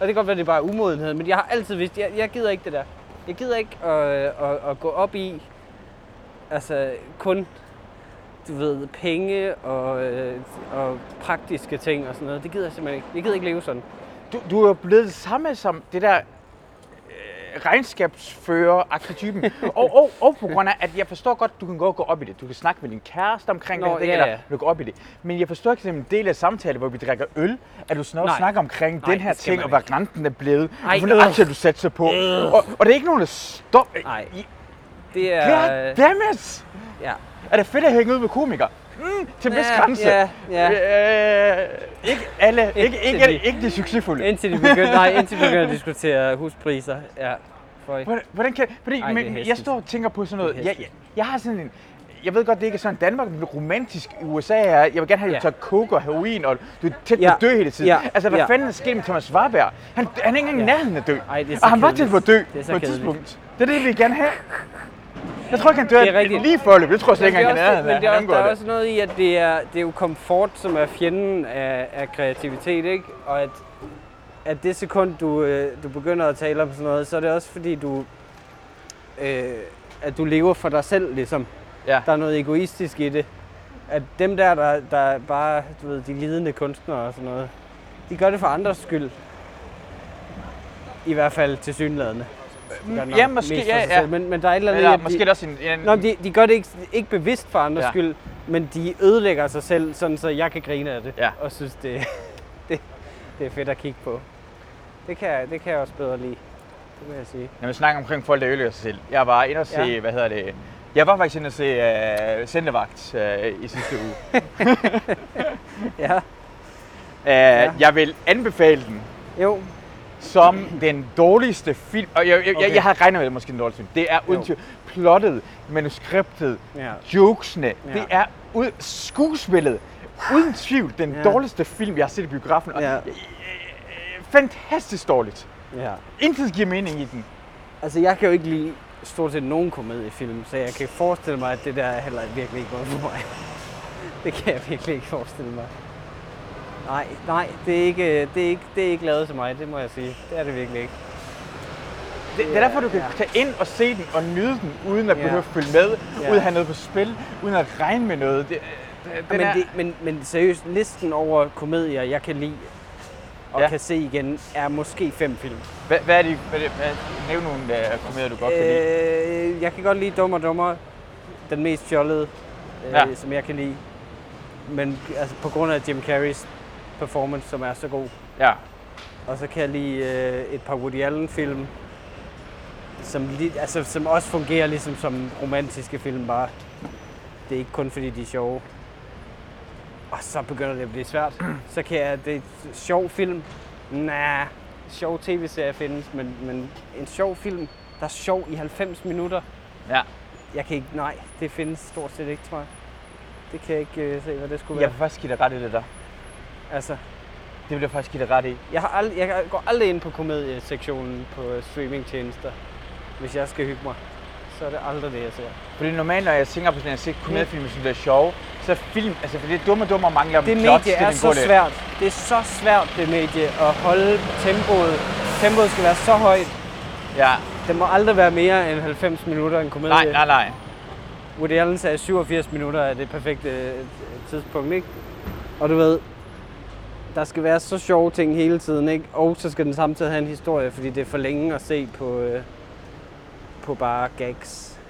Og det kan godt være, det er bare umodenhed, men jeg har altid vidst, jeg, jeg gider ikke det der. Jeg gider ikke at, at, at gå op i... Altså kun, du ved, penge og, øh, og praktiske ting og sådan noget. Det gider jeg simpelthen ikke. Jeg gider ikke leve sådan. Du, du er blevet det samme som det der øh, regnskabsfører-arketypen. og, og, og på grund af, at jeg forstår godt, du kan gå og gå op i det. Du kan snakke med din kæreste omkring Nå, det, det ja, eller ja. du går op i det. Men jeg forstår ikke sådan en del af samtalen, hvor vi drikker øl, at du snakker omkring Nej, den her ting, og hvad renten er blevet, Ej, og hvilken aktier du satser på. Øh. Og, og det er ikke nogen, der stopper. Det er... God damn it! Ja. Er det fedt at hænge ud med komikere? Mm, til en vis grænse. Ja, ja. Øh, ikke alle. Ikke, ikke, de, ikke de succesfulde. Indtil de begynder, nej, indtil de begynder at diskutere huspriser. Ja. Hvordan, hvordan kan... Fordi Ej, men, jeg står og tænker på sådan noget... Jeg, jeg, jeg har sådan en... Jeg ved godt, det ikke er sådan Danmark, men romantisk i U S A er... Jeg vil gerne have, at du ja. tager coke og heroin, og du er tæt på at dø hele tiden. Ja. Altså, hvad ja. fanden er sket med Thomas Warberg? Han, han er ikke engang i nærheden at dø. Ej, det er så og han var tæt på at dø på et tidspunkt. Det er det, vi gerne have. Jeg tror ikke, han dør lige forløb. Det tror jeg slet ikke, han er. Men det er også, der er også noget i, at det er, det er jo komfort, som er fjenden af, af kreativitet, ikke? Og at, at det sekund, du, du begynder at tale om sådan noget, så er det også fordi, du, øh, at du lever for dig selv, ligesom. Ja. Der er noget egoistisk i det. At dem der, der, der bare, du ved, de lidende kunstnere og sådan noget, de gør det for andres skyld. I hvert fald tilsyneladende. Ja, måske, ja, ja. Men, men der er et eller andet... Ja, måske de, det også en... en... Nå, de, de gør det ikke, ikke bevidst for andres ja. skyld, men de ødelægger sig selv, sådan så jeg kan grine af det, ja. og synes, det, det, det er fedt at kigge på. Det kan, det kan jeg også bedre lide, det må jeg sige. Når man snakker omkring folk, der ødelægger sig selv. Jeg var inde og se, ja. hvad hedder det... Jeg var faktisk inde og se uh, Sendevagt uh, i sidste uge. ja. Uh, ja. Jeg vil anbefale den. Jo. Som den dårligste film, og jeg, jeg, okay. jeg, jeg har regnet med det måske den dårligste film, det er uden tvivl plottet, manuskriptet, ja. jokesene, ja. det er ud, skuespillet, uden tvivl den ja. dårligste film, jeg har set i biografen, og ja. fantastisk dårligt. Ja. Intet giver mening i den. Altså jeg kan jo ikke lide stort set nogen komediefilm, så jeg kan forestille mig, at det der er heller virkelig ikke godt for mig. Det kan jeg virkelig ikke forestille mig. Nej, nej, det er ikke, det er ikke, det er ikke lavet til mig, det må jeg sige. Det er det virkelig ikke. Det, det er derfor, du kan ja. tage ind og se den og nyde den, uden at ja. behøve at følge med, ja. uden at have noget på spil, uden at regne med noget. Det, det, men, det, men, men seriøst, listen over komedier, jeg kan lide og ja. kan se igen, er måske fem film. Hvad, hvad er de? Nævn nogle uh, komedier, du godt kan lide. Øh, jeg kan godt lide Dummer og Dummer, den mest fjollede, øh, ja. som jeg kan lide. Men altså, på grund af Jim Carreys performance, som er så god. Ja. Og så kan jeg lide øh, et par Woody Allen-film, som, altså, som også fungerer ligesom som romantiske film bare. Det er ikke kun fordi, de er sjove. Og så begynder det at blive svært. Så kan jeg, det er et sjov film. Næh, sjove tv-serier findes, men, men en sjov film, der er sjov i halvfems minutter. Ja. Jeg kan ikke, nej, det findes stort set ikke, tror jeg. Det kan jeg ikke uh, se, hvad det skulle være. Jeg vil faktisk give dig ret i det der. Altså. Det vil jeg faktisk give dig ret i. Jeg, har ald- jeg går aldrig ind på komediesektionen på streamingtjenester, hvis jeg skal hygge mig. Så er det aldrig det, jeg ser. Fordi normalt, når jeg tænker på sådan, at jeg ser komediefilmer, som bliver sjove, så film, altså for det er dumme, dumme og mangler om plot. Det medie er så svært. Det er så svært, det medie, at holde tempoet. Tempoet skal være så højt. Ja. Det må aldrig være mere end halvfems minutter en komedie. Nej, nej, nej. Woody Allen sagde syvogfirs minutter er det perfekte tidspunkt, ikke? Og du ved, der skal være så sjove ting hele tiden, ikke? Og så skal den samtidig have en historie, fordi det er for længe at se på... Øh, på bare gags.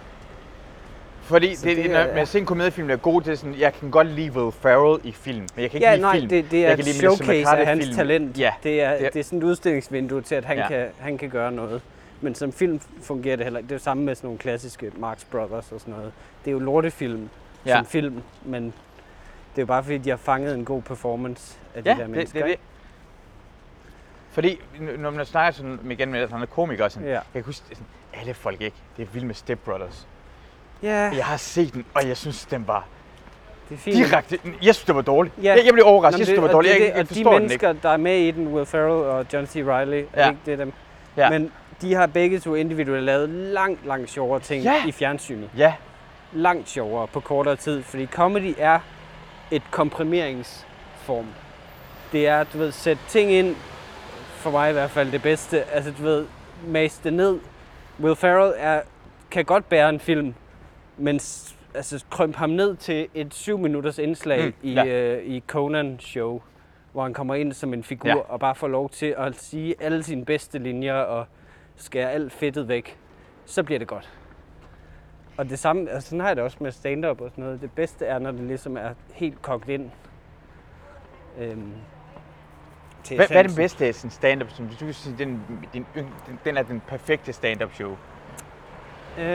Fordi det, det, det, når jeg ser en komediefilm, der er god til sådan, jeg kan godt lide Will Ferrell i film, men jeg kan ikke ja, lide nej, film. Ja, nej, det, det er et showcase af hans film. Talent. Ja, det, er, det, er, det er sådan et udstillingsvindue til, at han, ja. kan, han kan gøre noget. Men som film fungerer det heller ikke. Det er jo samme med sådan nogle klassiske Marx Brothers og sådan noget. Det er jo lortefilm ja. som film, men det er jo bare fordi, de har fanget en god performance af de ja, der mennesker. Det, det, det. Fordi, når man snakker sådan igen med andre komikere, sådan, ja. jeg kan huske, sådan, alle folk ikke, det er vildt med Step Brothers. Ja. Yeah. Jeg har set den, og jeg synes, den var direkte, jeg synes, det var dårligt. Yeah. Jeg, jeg blev overrasket, jeg synes, det var dårligt. Jeg, jeg forstår den ikke. Og de mennesker, der er med i den, Will Ferrell og John C. Reilly, ja. ikke, det er dem. Ja. Men de har begge to individuelt lavet langt, langt sjovere ting ja. i fjernsynet. Ja. Langt sjovere på kortere tid, fordi comedy er et komprimeringsform. Det er, du ved, sætte ting ind, for mig i hvert fald det bedste, altså du ved, mas det ned. Will Ferrell er, kan godt bære en film, men altså, krømpe ham ned til et syv minutters indslag mm, i, ja. øh, i Conan Show, hvor han kommer ind som en figur ja. og bare får lov til at sige alle sine bedste linjer og skære alt fedtet væk, så bliver det godt. Og det samme, altså, sådan har jeg det også med stand-up og sådan noget. Det bedste er, når det ligesom er helt kogt ind. Øhm. Hvad er den bedste sådan stand-up, som du kan sige, den, den, den, den er den perfekte stand-up show? Øh,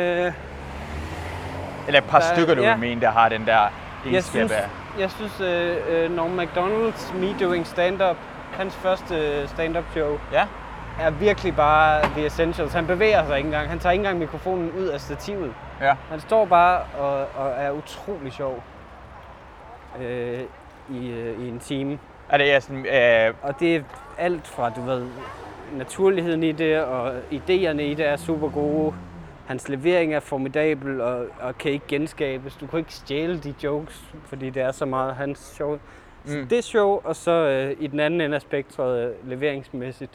Eller et par der, stykker, du ja. vil mene, der har den der egenskab af. Jeg synes, øh, Norm MacDonalds Me Doing Stand-up, hans første stand-up show, ja? er virkelig bare the essentials. Han bevæger sig ikke engang. Han tager ikke engang mikrofonen ud af stativet. Ja. Han står bare og, og er utrolig sjov øh, i, øh, i en time. Og det, er sådan, øh... og det er alt fra, du ved, naturligheden i det, og idéerne i det er super gode. Hans levering er formidabel og, og kan ikke genskabes. Du kan ikke stjæle de jokes, fordi det er så meget hans show. Mm. Det show, og så øh, i den anden ende af spektret, øh, leveringsmæssigt,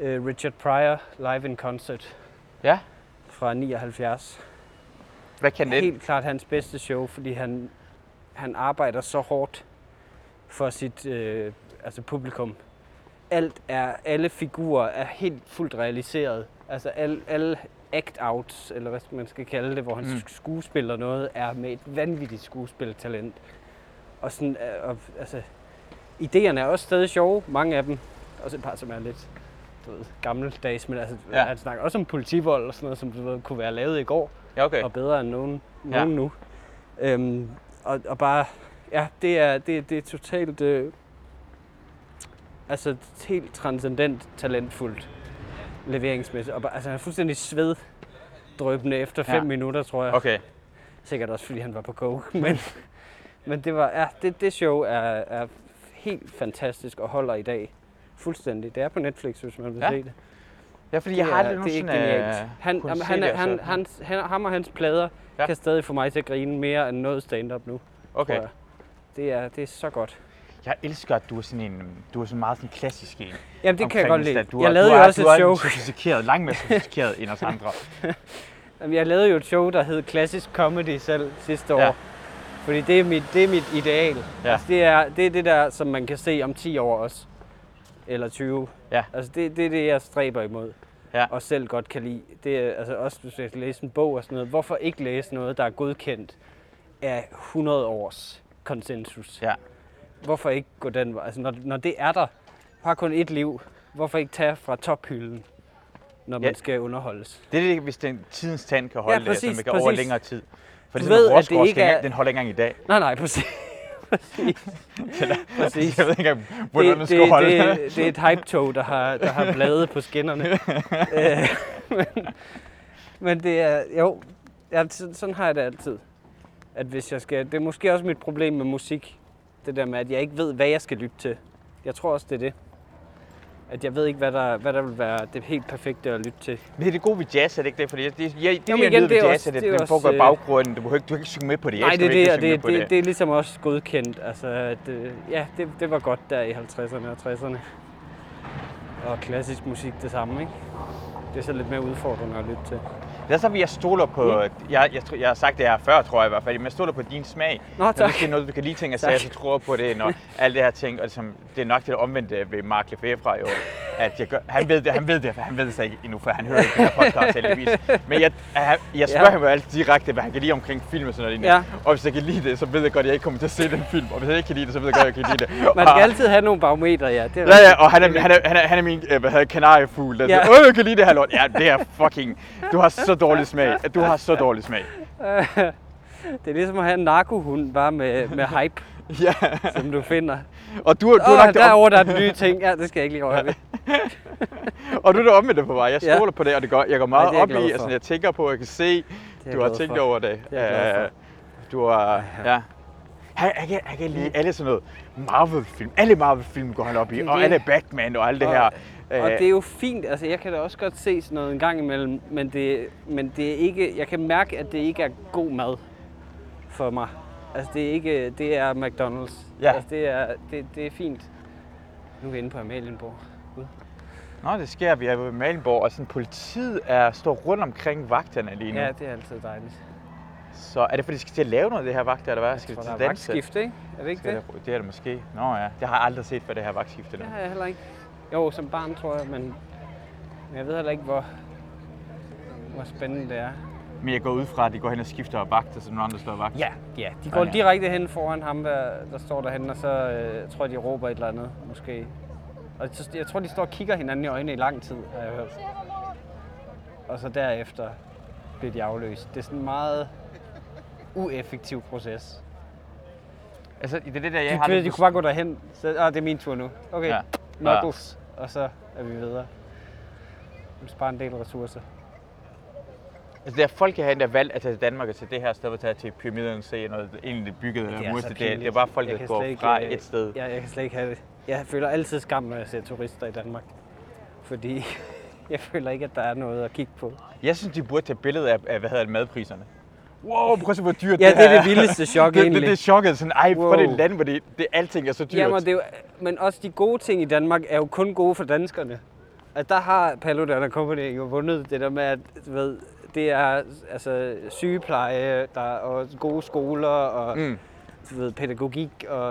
øh, Richard Pryor, Live in Concert. Ja. Fra nioghalvfjerds. Hvad kan det? Helt klart hans bedste show, fordi han, han arbejder så hårdt for sit øh, altså publikum. Alt er, alle figurer er helt fuldt realiseret. Altså alle, alle act-outs, eller hvad man skal kalde det, hvor han mm. skuespiller noget, er med et vanvittigt skuespillertalent. Og sådan, øh, og, altså, idéerne er også stadig sjove, mange af dem. Også et par, som er lidt du ved, gammeldags, men altså, ja. han snakker også om politivold og sådan noget, som du ved, kunne være lavet i går, ja, okay. og bedre end nogen, nogen ja. nu. Øhm, og, og bare... Ja, det er, det, det er totalt, øh, altså helt transcendent, talentfuldt, leveringsmæssigt. Og, altså han er fuldstændig sveddrøbende efter fem ja. minutter, tror jeg. Okay. Sikkert også, fordi han var på coke, men, men det, var, ja, det, det show er, er helt fantastisk og holder i dag fuldstændig. Det er på Netflix, hvis man vil ja. se det. Ja, fordi det jeg har aldrig nogensinde han, han, han, det. Han, han, han, ham og hans plader ja. kan stadig få mig til at grine mere end noget stand-up nu, okay. tror jeg. Det er, det er så godt. Jeg elsker, at du er sådan en, du er sådan meget sådan klassisk en. Jamen, det kan jeg godt lide. Du jeg er, lavede du jo er, også du et show. Du er sofistikeret, langt mere sofistikeret end os andre. Jamen, jeg lavede jo et show, der hed Klassisk Comedy selv sidste år. Ja. Fordi det er mit, det er mit ideal. Ja. Altså, det, er, det er det der, som man kan se om ti år også. Eller tyve. Ja. Altså, det, det er det, jeg stræber imod. Ja. Og selv godt kan lide. Det er altså også, hvis jeg læser en bog og sådan noget. Hvorfor ikke læse noget, der er godkendt af hundrede års konsensus. Ja. Hvorfor ikke gå den vej? Altså, når, når det er der, har kun ét liv, hvorfor ikke tage fra tophylden, når ja. man skal underholdes? Det er det, hvis den tidens tand kan holde ja, præcis, det, så man kan præcis. over længere tid. For du det ved, sådan, at Roskov, det ikke er... Den holder ikke engang i dag. Nej, nej, præcis. Præcis. Jeg ved ikke, hvordan det skal holde. Det, det, det er et hype-tog, der har, der har blade på skinnerne. øh, men, men det er, jo, jeg, sådan har jeg det altid. At hvis jeg skal, det er måske også mit problem med musik. Det der med, at jeg ikke ved, hvad jeg skal lytte til. Jeg tror også, det er det. At jeg ved ikke, hvad der, hvad der vil være det helt perfekte at lytte til. Men det er det gode ved jazz, er det ikke det? Fordi det, jeg, det, Jamen, jeg igen, lyder det ved jazz, også, er det, det, det også, foregår i baggrunden. Du kan ikke, ikke synge med på det. Nej, det, det, det, det, det, det, det. det er ligesom også godkendt. Altså, at, ja, det, det var godt der i halvtredserne og tresserne. Og klassisk musik det samme, ikke? Det er så lidt mere udfordrende at lytte til. Det er så, at jeg stoler på... Mm. Jeg, jeg, jeg har sagt det her før, tror jeg i hvert fald, men jeg stoler på din smag. Nå, tak. Hvis det er noget, du kan lide ting at sige, så tror jeg på det, når alle det her ting... Og det, som, det er nok det omvendte ved Mark Lefebvre, jo. At jeg gør, han ved det, han ved det, han ved det så ikke endnu, for han hører ikke den her podcast, heldigvis. Men jeg, jeg, jeg spørger ja. ham jo altid direkte, hvad han kan lide omkring film og sådan noget. Ja. Og hvis jeg kan lide det, så ved jeg godt, at jeg ikke kommer til at se den film. Og hvis jeg ikke kan lide det, så ved jeg godt, at jeg kan lide det. Man skal og, altid have nogle barometer, ja. Det er ja, ja, og han er, han er, han er, han er min øh, kanariefugl. Altså, ja. Åh, jeg kan lide det her lort. Ja, det er fucking... Du har så dårlig smag. Du har så dårlig smag. Det er ligesom at have en narkohund, bare med, med hype, ja. Som du finder. Og du, du oh, er derovre, der er den nye ting. Ja, det skal jeg ikke lige røre ved. Og du er da omvendt på mig. Jeg stoler ja. på det, og det går, jeg går meget Ej, op i. Altså, jeg tænker på, jeg kan se, du har tænkt for. over det. det uh, du har... Ja. Jeg, jeg, kan, jeg kan lide alle sådan noget Marvel-film. Alle Marvel-film går han op i, og alle Batman og alt det her. Og det er jo fint, altså jeg kan da også godt se sådan noget en gang imellem, men det, men det er ikke, jeg kan mærke, at det ikke er god mad for mig. Altså det er ikke, det er McDonald's. Ja. Altså det er, det, det er fint. Nu er vi inde på Amalienborg. Ud. Nå, det sker, vi er på Amalienborg, og sådan politiet er, står rundt omkring vagterne lige nu. Ja, det er altid dejligt. Så er det fordi, de skal til at lave noget af det her vagter, eller hvad? Jeg skal tror, det til der er vagtskift, ikke? Er det ikke skal det? Der, det er det måske. Nå ja, det har jeg aldrig set, hvad det her vagtskift er. Det har jeg heller ikke. Jo, som barn tror jeg, men, men jeg ved heller ikke, hvor, hvor spændende det er. Men jeg går ud fra, at de går hen og skifter og vagter, så nogle andre står og vagter? Ja, ja, de går okay. direkte hen foran ham, der, der står derhen, og så øh, tror jeg, de råber et eller andet, måske. Og jeg tror, de står og kigger hinanden i øjnene i lang tid, har jeg hørt. Og så derefter bliver de afløst. Det er sådan en meget ueffektiv proces. Altså, det er det der, jeg de, har... De, de kunne bare gå derhen, så åh, det er min tur nu. Okay. Ja. Knuckles, ja. Og så er vi videre. Vi sparer en del ressourcer. Altså det er folk herinde, der har valgt at tage til Danmark og til det her sted, at tage til pyramiderne og se noget egentlig bygget eller det, er det, det er bare folk, der går ikke, fra et sted. Ja, jeg kan slet ikke have det. Jeg føler altid skam, når jeg ser turister i Danmark. Fordi jeg føler ikke, at der er noget at kigge på. Jeg synes, de burde tage billeder af, af hvad hedder det, madpriserne. Wow, prøv at se, hvor dyrt det er. Ja, det er det vildeste chok egentlig. Det, det, det er chokket. Sådan, ej, wow. For det er et land, hvor det, det, alting er så dyrt. Jamen, det er jo, men også de gode ting i Danmark er jo kun gode for danskerne. At der har Paludan og Company jo vundet det der med, at ved, det er altså, sygepleje der, og gode skoler og mm. ved, pædagogik og,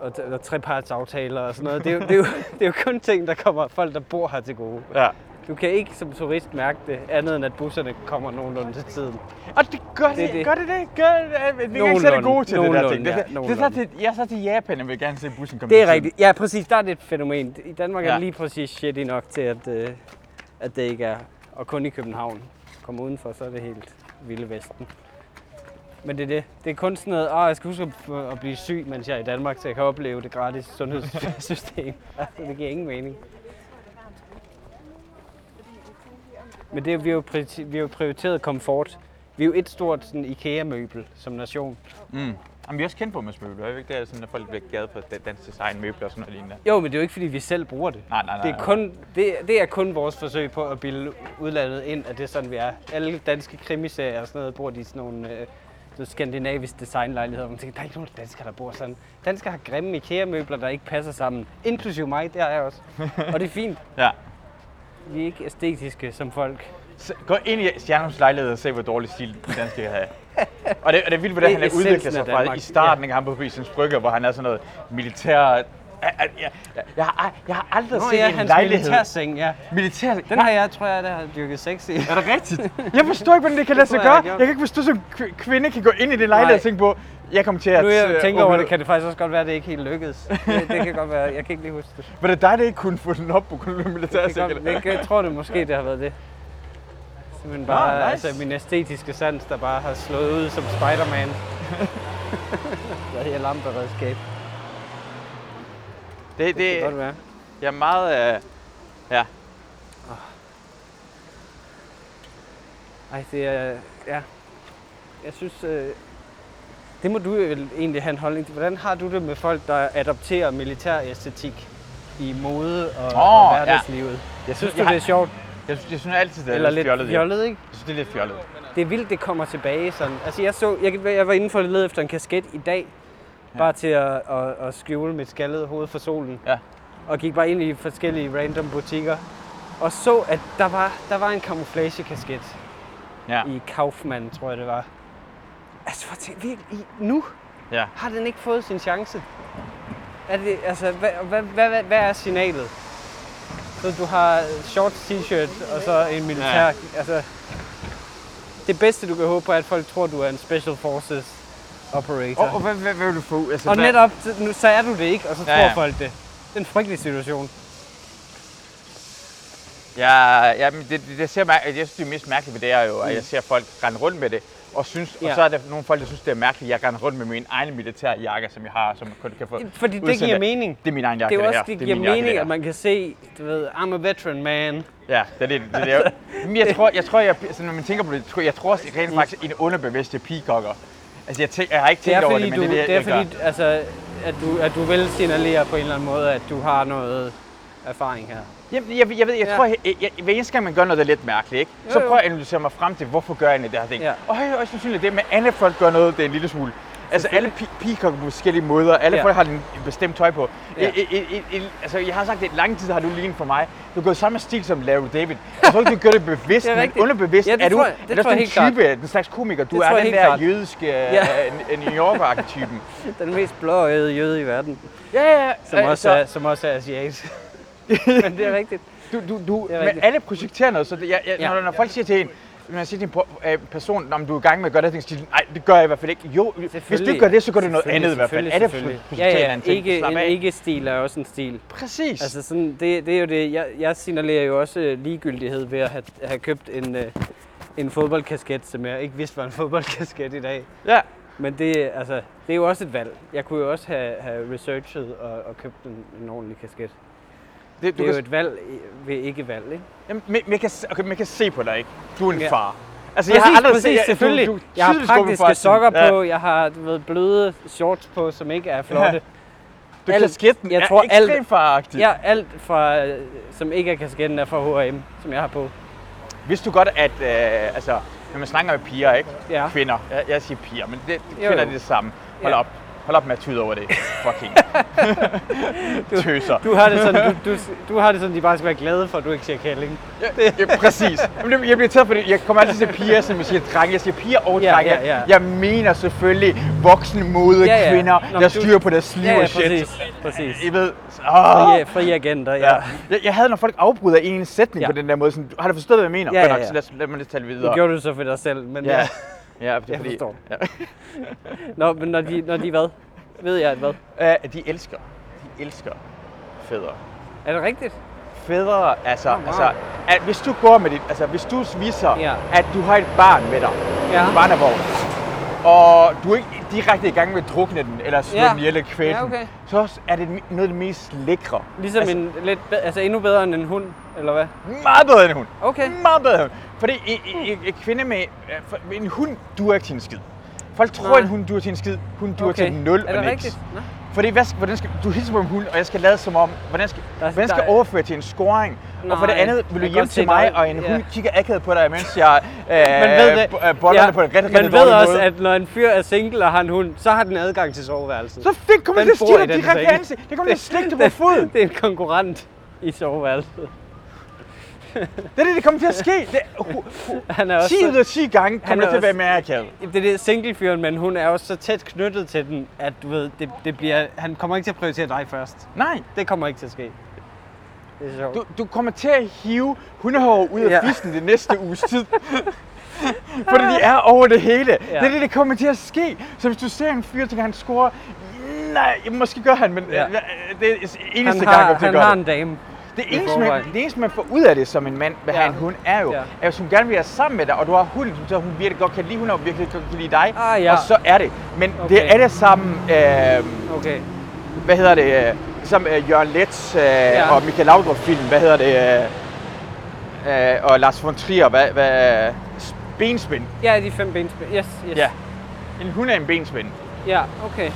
og, og trepartsaftaler og sådan noget. Det er, jo, det, er jo, det er jo kun ting, der kommer folk, der bor her til gode. Ja. Du kan ikke som turist mærke det, andet end at busserne kommer nogenlunde til tiden. Og det gør det, det, det. Gør det, det, gør det. det. Vi kan ikke sætte gode til det der ting. Det, ja, det, det er så til, jeg er så til Japan, jeg vil gerne se bussen komme til tiden. Det er rigtigt. Ja, præcis. Der er det et fænomen. I Danmark ja. er det lige præcis shitty nok til, at, øh, at det ikke er. Og kun i København. Kom udenfor, så er det helt vilde vesten. Men det er det. Det er kun sådan noget, åh, jeg skal huske at blive syg, mens jeg er i Danmark, så jeg kan opleve det gratis sundhedssystem. Altså, det giver ingen mening. Men det, vi, har jo, vi har jo prioriteret komfort. Vi er jo et stort sådan, IKEA-møbel som nation. Mm. Jamen, vi er også kendt på med møbler. Det er jo ikke det, at, sådan, at folk bliver glade på dansk design-møbler og sådan noget lignende. Jo, men det er jo ikke, fordi vi selv bruger det. Nej, nej, nej. Det er kun, det, det er kun vores forsøg på at bilde udlandet ind, at det er sådan, vi er. Alle danske krimiserier og sådan noget bruger de sådan nogle øh, sådan skandinavisk designlejligheder. Man tænker, der er ikke nogen danskere, der bor sådan. Danskere har grimme IKEA-møbler, der ikke passer sammen. Inklusive mig, det har jeg også. Og det er fint. Ja. Vi er ikke æstetiske som folk. Så gå ind i Stjernholms lejlighed og se, hvor dårlig stil den danske kan have. Og det, og det er vildt, hvordan det er han udvikler sig fra i starten, ja. Han på Bysens Brygge, hvor han er sådan noget militær... Jeg, jeg, jeg, har, jeg har aldrig Nå, set ja, en lejlighed. Militærseng, ja. Militær... Den har jeg, tror jeg, der har dyrket sex i. Er det rigtigt? Jeg forstår ikke, hvordan det kan lade sig gøre. Jeg, jeg kan ikke forstå, at kvinde kan gå ind i det lejlighed og tænke på, jeg kommer til at... Nu jeg tænker over det, kan det faktisk også godt være, at det ikke helt lykkedes. Det, det kan godt være, jeg kan ikke lige huske det. Var det dig, der ikke kunne få den op på grund af militærseng? Jeg tror det måske, det har været det. Simpelthen bare, ah, nice. Altså min æstetiske sans, der bare har slået ud som Spider-Man. Hvad hedder alarmberedskab? Det, det, det kan godt være. Jeg er meget... Øh, ja. Ej, det er... Ja. Jeg synes... Øh, det må du egentlig have en holdning til. Hvordan har du det med folk, der adopterer militæræstetik i mode og, oh, og hverdagslivet? Ja. Jeg synes, jeg, det er sjovt. Jeg synes, jeg synes altid, det er Eller lidt fjollet. Eller lidt fjollet, ikke? Jeg synes, det er lidt fjollet. Det er vildt, det kommer tilbage sådan. Altså, jeg så... Jeg, jeg var inde for at lede efter en kasket i dag. Ja. Bare til at, at, at skjule mit skaldede hoved for solen. Ja. Og gik bare ind i forskellige random butikker. Og så, at der var, der var en camouflage-kasket. Ja. I Kaufmann, tror jeg det var. Altså, fortæl, nu ja. har den ikke fået sin chance. Er det, altså, hvad, hvad, hvad, hvad er signalet? Så du har shorts, t-shirt og så en militær... Ja. Altså, det bedste, du kan håbe på, er, at folk tror, du er en special forces operator. Og, og hvad, hvad, hvad vil du få? Altså, og hvad? Netop, nu, så er du det ikke, og så tror ja, ja. folk det. Det er en frygtelig situation. Ja, ja, det, det, det ser mær- jeg synes, det er mest mærkeligt ved det er jo, at jeg ser folk rende rundt med det, og, synes, ja. og så er der nogle folk, der synes, det er mærkeligt, at jeg render rundt med min egen militære jakke, som jeg har, som jeg kun kan få. Fordi det giver mening. Det er min egen jakke, det er også, det, det giver mening, jakke, det at man kan se, du ved, I'm a veteran, man. Ja, det er det. det, er. Men jeg tror, jeg, tror jeg altså, når man tænker på det, tror, jeg tror også rent faktisk, en underbevidste peacocker. Altså, jeg, tæ- jeg har ikke tænkt over det, men du, det er det, jeg Det er jeg fordi, altså, at, du, at du vil signalere på en eller anden måde, at du har noget erfaring her. Jamen, jeg, jeg ved, jeg ja. tror, jeg, jeg, jeg, hver eneste gang man gør noget, der er lidt mærkeligt, ikke? Jo, så prøver jeg at analysere mig frem til, hvorfor gør jeg det her ting. Ja. Og jeg er også sandsynligt det, men alle folk gør noget, det er en lille smule. Altså, alle peacocker på forskellige måder, alle ja. folk har en bestemt tøj på. Ja. I, I, I, I, altså, jeg har sagt, at lang tid har du lignet for mig. Du har gået samme stil som Larry David. Jeg tror ikke, du gør det bevidst, det er men underbevidst. Ja, det er du, jeg, det er det også den type, klart. den slags komiker. Du det er den der klart. jødiske ja. uh, New Yorker-typen. Den mest blåøjede jøde i verden. Ja, ja. Som også, så, er, som også er asiat. Men det er rigtigt. Du, du, du, det er rigtigt. Men alle projekterer noget, så det, jeg, jeg, ja. når, når folk siger til en, når jeg siger til en person, om du er i gang med at gøre det, så siger nej, det gør jeg i hvert fald ikke. Jo, hvis du gør det, så gør du noget andet i hvert fald. Er det ja, ja, en ikke, en ikke-stil er også en stil. Præcis. Altså sådan, det, det er jo det, jeg, jeg signalerer jo også ligegyldighed ved at have, have købt en, en fodboldkasket, som jeg ikke vidste var en fodboldkasket i dag. Ja. Men det, altså, det er jo også et valg. Jeg kunne jo også have, have researchet og, og købt en, en ordentlig kasket. Det, det er jo kan... et valg ved ikke valg, ikke? Jamen, men man kan, okay, man kan se på dig, ikke? Du er en ja. far. Altså, præcis, jeg har aldrig præcis, set, selvfølgelig. Du, du, jeg har praktiske sokker ja. på, jeg har du ved, bløde shorts på, som ikke er flotte. Ja. Du alt, kasketten jeg er tror, ekstremt faragtigt. Ja, alt fra, som ikke er kasketten, er fra H og M, som jeg har på. Vidste du godt, at øh, altså, når man snakker med piger, ikke? Ja. Kvinder. Jeg, jeg siger piger, men det, kvinder jo. er det samme. Hold ja. op. Hold op med at tyde over det, fucking tøser. Du, du har det sådan, du, du, du har det sådan, de bare skal være glade for, at du ikke siger kælling. Ja, ja, præcis. Jeg bliver taget for det. Jeg kommer altid til piger, som jeg siger drenge. Jeg siger piger og drenge. Ja, ja, ja. Jeg mener selvfølgelig voksne, mode ja, ja. kvinder, nå, der styrer du... på deres liv ja, ja, og shit. Præcis, præcis. Jeg ved, åh. Fri agenter, ja. ja. Jeg, jeg havde, når folk afbryder en sætning ja. på den der måde, sådan, har du forstået, hvad jeg mener? Ja, ja, ja. Så lad, lad mig lidt tale videre. Det gjorde du så for dig selv, men... Ja. Ja, det er jeg fordi... forstår. Ja. Nå, men når de, når de hvad? Ved jeg at hvad? Uh, de elsker. De elsker fædre. Er det rigtigt? Fædre, altså... Oh, wow. altså at hvis du går med dit... Altså, hvis du viser, ja. at du har et barn med dig. Ja. En barnevogn. Og du er ikke direkte i gang med at drukne den, eller slå ja. den ihjel og kvæle ja, okay. så er det noget af det mest lækre. Ligesom altså, en lidt... Be- altså, endnu bedre end en hund, eller hvad? Meget bedre end en hund. Okay. Meget bedre end en hund. Fordi en kvinde med, med en hund duer ikke til en skid. Folk tror, at en hund duer til en skid. Hun duer okay. til nul og niks. Fordi hvad, hvordan skal, du hilser på en hund, og jeg skal lade som om, hvordan skal, der, hvordan skal der, overføre til en scoring? Nej, og for det andet vil du hjem til mig, dig. og en hund yeah. kigger akavet på dig, mens jeg øh, boller ja, på en rigtig, rigtig måde. Man ved også, måde. at når en fyr er single og har en hund, så har den adgang til soveværelset. Så fint, kommer det til at direkte ansigt. Det kommer til at slikke dig på foden. Det er en konkurrent i soveværelset. Det er det, der kommer til at ske. Det, uh, uh, ti ud af ti gange kommer det til at være mere akavet. Det er singlefyren, men hun er også så tæt knyttet til den, at du ved, det, det bliver, han kommer ikke til at prioritere dig først. Nej. Det kommer ikke til at ske. Det er sjovt. Du, du kommer til at hive hundehår ud af ja. fisken det næste uges tid. Fordi de er over det hele. Ja. Det er det, der kommer til at ske. Så hvis du ser en fyr, tænker han scorer, nej, måske gør han, men ja. det er eneste han har, gang, at det gør det. Han har en dame. Det eneste, man, det eneste, man får ud af det som en mand, hvad ja. han, hun er jo, ja. er jo, at hun gerne vil være sammen med dig, og du har hunden, så hun virkelig godt kan lide, hun har virkelig godt kan lide dig, ah, ja. og så er det. Men okay. det er det samme, øh, okay. hvad hedder det, øh, som øh, Jørgen Leth øh, ja. og Michael Laudrup-film, hvad hedder det, øh, øh, og Lars von Trier, hvad, hvad, benspænd. Ja, de fem benspænd, yes, yes. Ja. En hund er en benspænd. Ja, okay.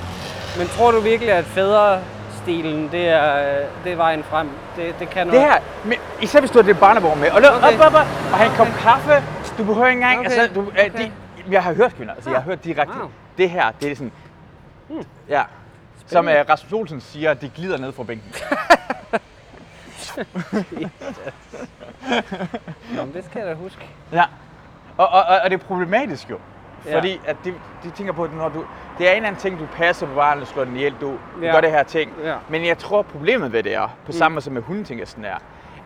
Men tror du virkelig, at fædrestilen, det er, det er vejen frem? Det, det kan noget? Det her, men især hvis du har det barnevogn med, og løb okay. op, op, op, og han kom okay. kaffe, du behøver ikke engang, okay. altså, du, okay. de, jeg har hørt kvinder, altså ah. jeg har hørt direkte, wow. det her, det er sådan, hmm. ja, spændende. Som uh, Rasmus Olsen siger, det glider ned fra bænken. Nå, det skal jeg da huske. Ja, og, og, og, og det er problematisk jo. Ja. Fordi at de, de tænker på, at når du, det er en eller anden ting, du passer på barnet, slår den ihjel, du ja. gør det her ting. Ja. Men jeg tror, problemet ved det er, på samme måde som med hunden, tænker sådan er,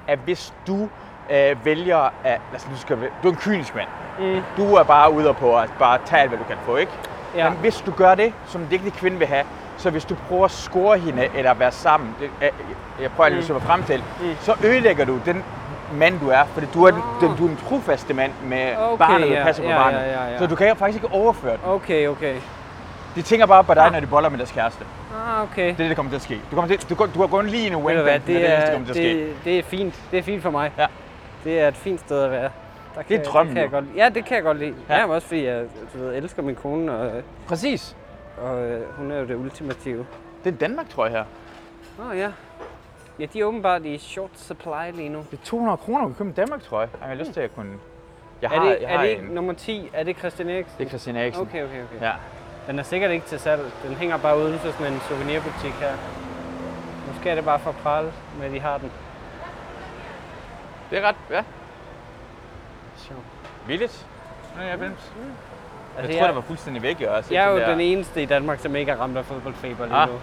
at hvis du øh, vælger, at, altså, du, skal, du er en kynisk mand, mm. du er bare ude på at bare tage alt, hvad du kan få, ikke? Ja. Men hvis du gør det, som en dækkende kvinde vil have, så hvis du prøver at score hende eller være sammen, det, jeg, jeg prøver mm. ligesom at fremtale, mm. så ødelægger du den mand du er, fordi du er, den, den, du er den trofaste mand med okay, barnet, der ja, passer på ja, barnet. Ja, ja, ja. Så du kan faktisk ikke overføre det. Okay, okay. De tænker bare på dig, ah. når de boller med deres kæreste. Ah, okay. Det er det, der kommer til at ske. Du, til, du, du har gået lige en win-win, det er det, der kommer til at ske. Det er fint. Det er fint for mig. Ja. Det er et fint sted at være. Der det er kan, drømmen. Det kan jeg godt, ja, det kan jeg godt lide. Ja. Jeg også, fordi jeg du ved, elsker min kone. Og, præcis. Og øh, hun er jo det ultimative. Det er Danmark, tror jeg her. Åh, oh, ja. Ja, de er åbenbart i short supply lige nu. Det er to hundrede kroner, du kan købe en Danmark-trøje. Jeg har lyst til at kunne... Jeg har, er det, jeg er har det ikke en... nummer ti? Er det Christian Eriksen? Det er Christian Eriksen. Okay, okay, okay. Ja. Den er sikkert ikke til salg. Den hænger bare uden for sådan en souvenirbutik her. Måske er det bare for at prale med, at de har den. Det er ret, ja. Sjovt. Vildt. Nå, jeg bims. Mm. Jeg altså, tror, jeg... det var fuldstændig væk, jeg også. Jeg er jo der... den eneste i Danmark, som ikke er ramt af fodboldfeber lige ah. nu.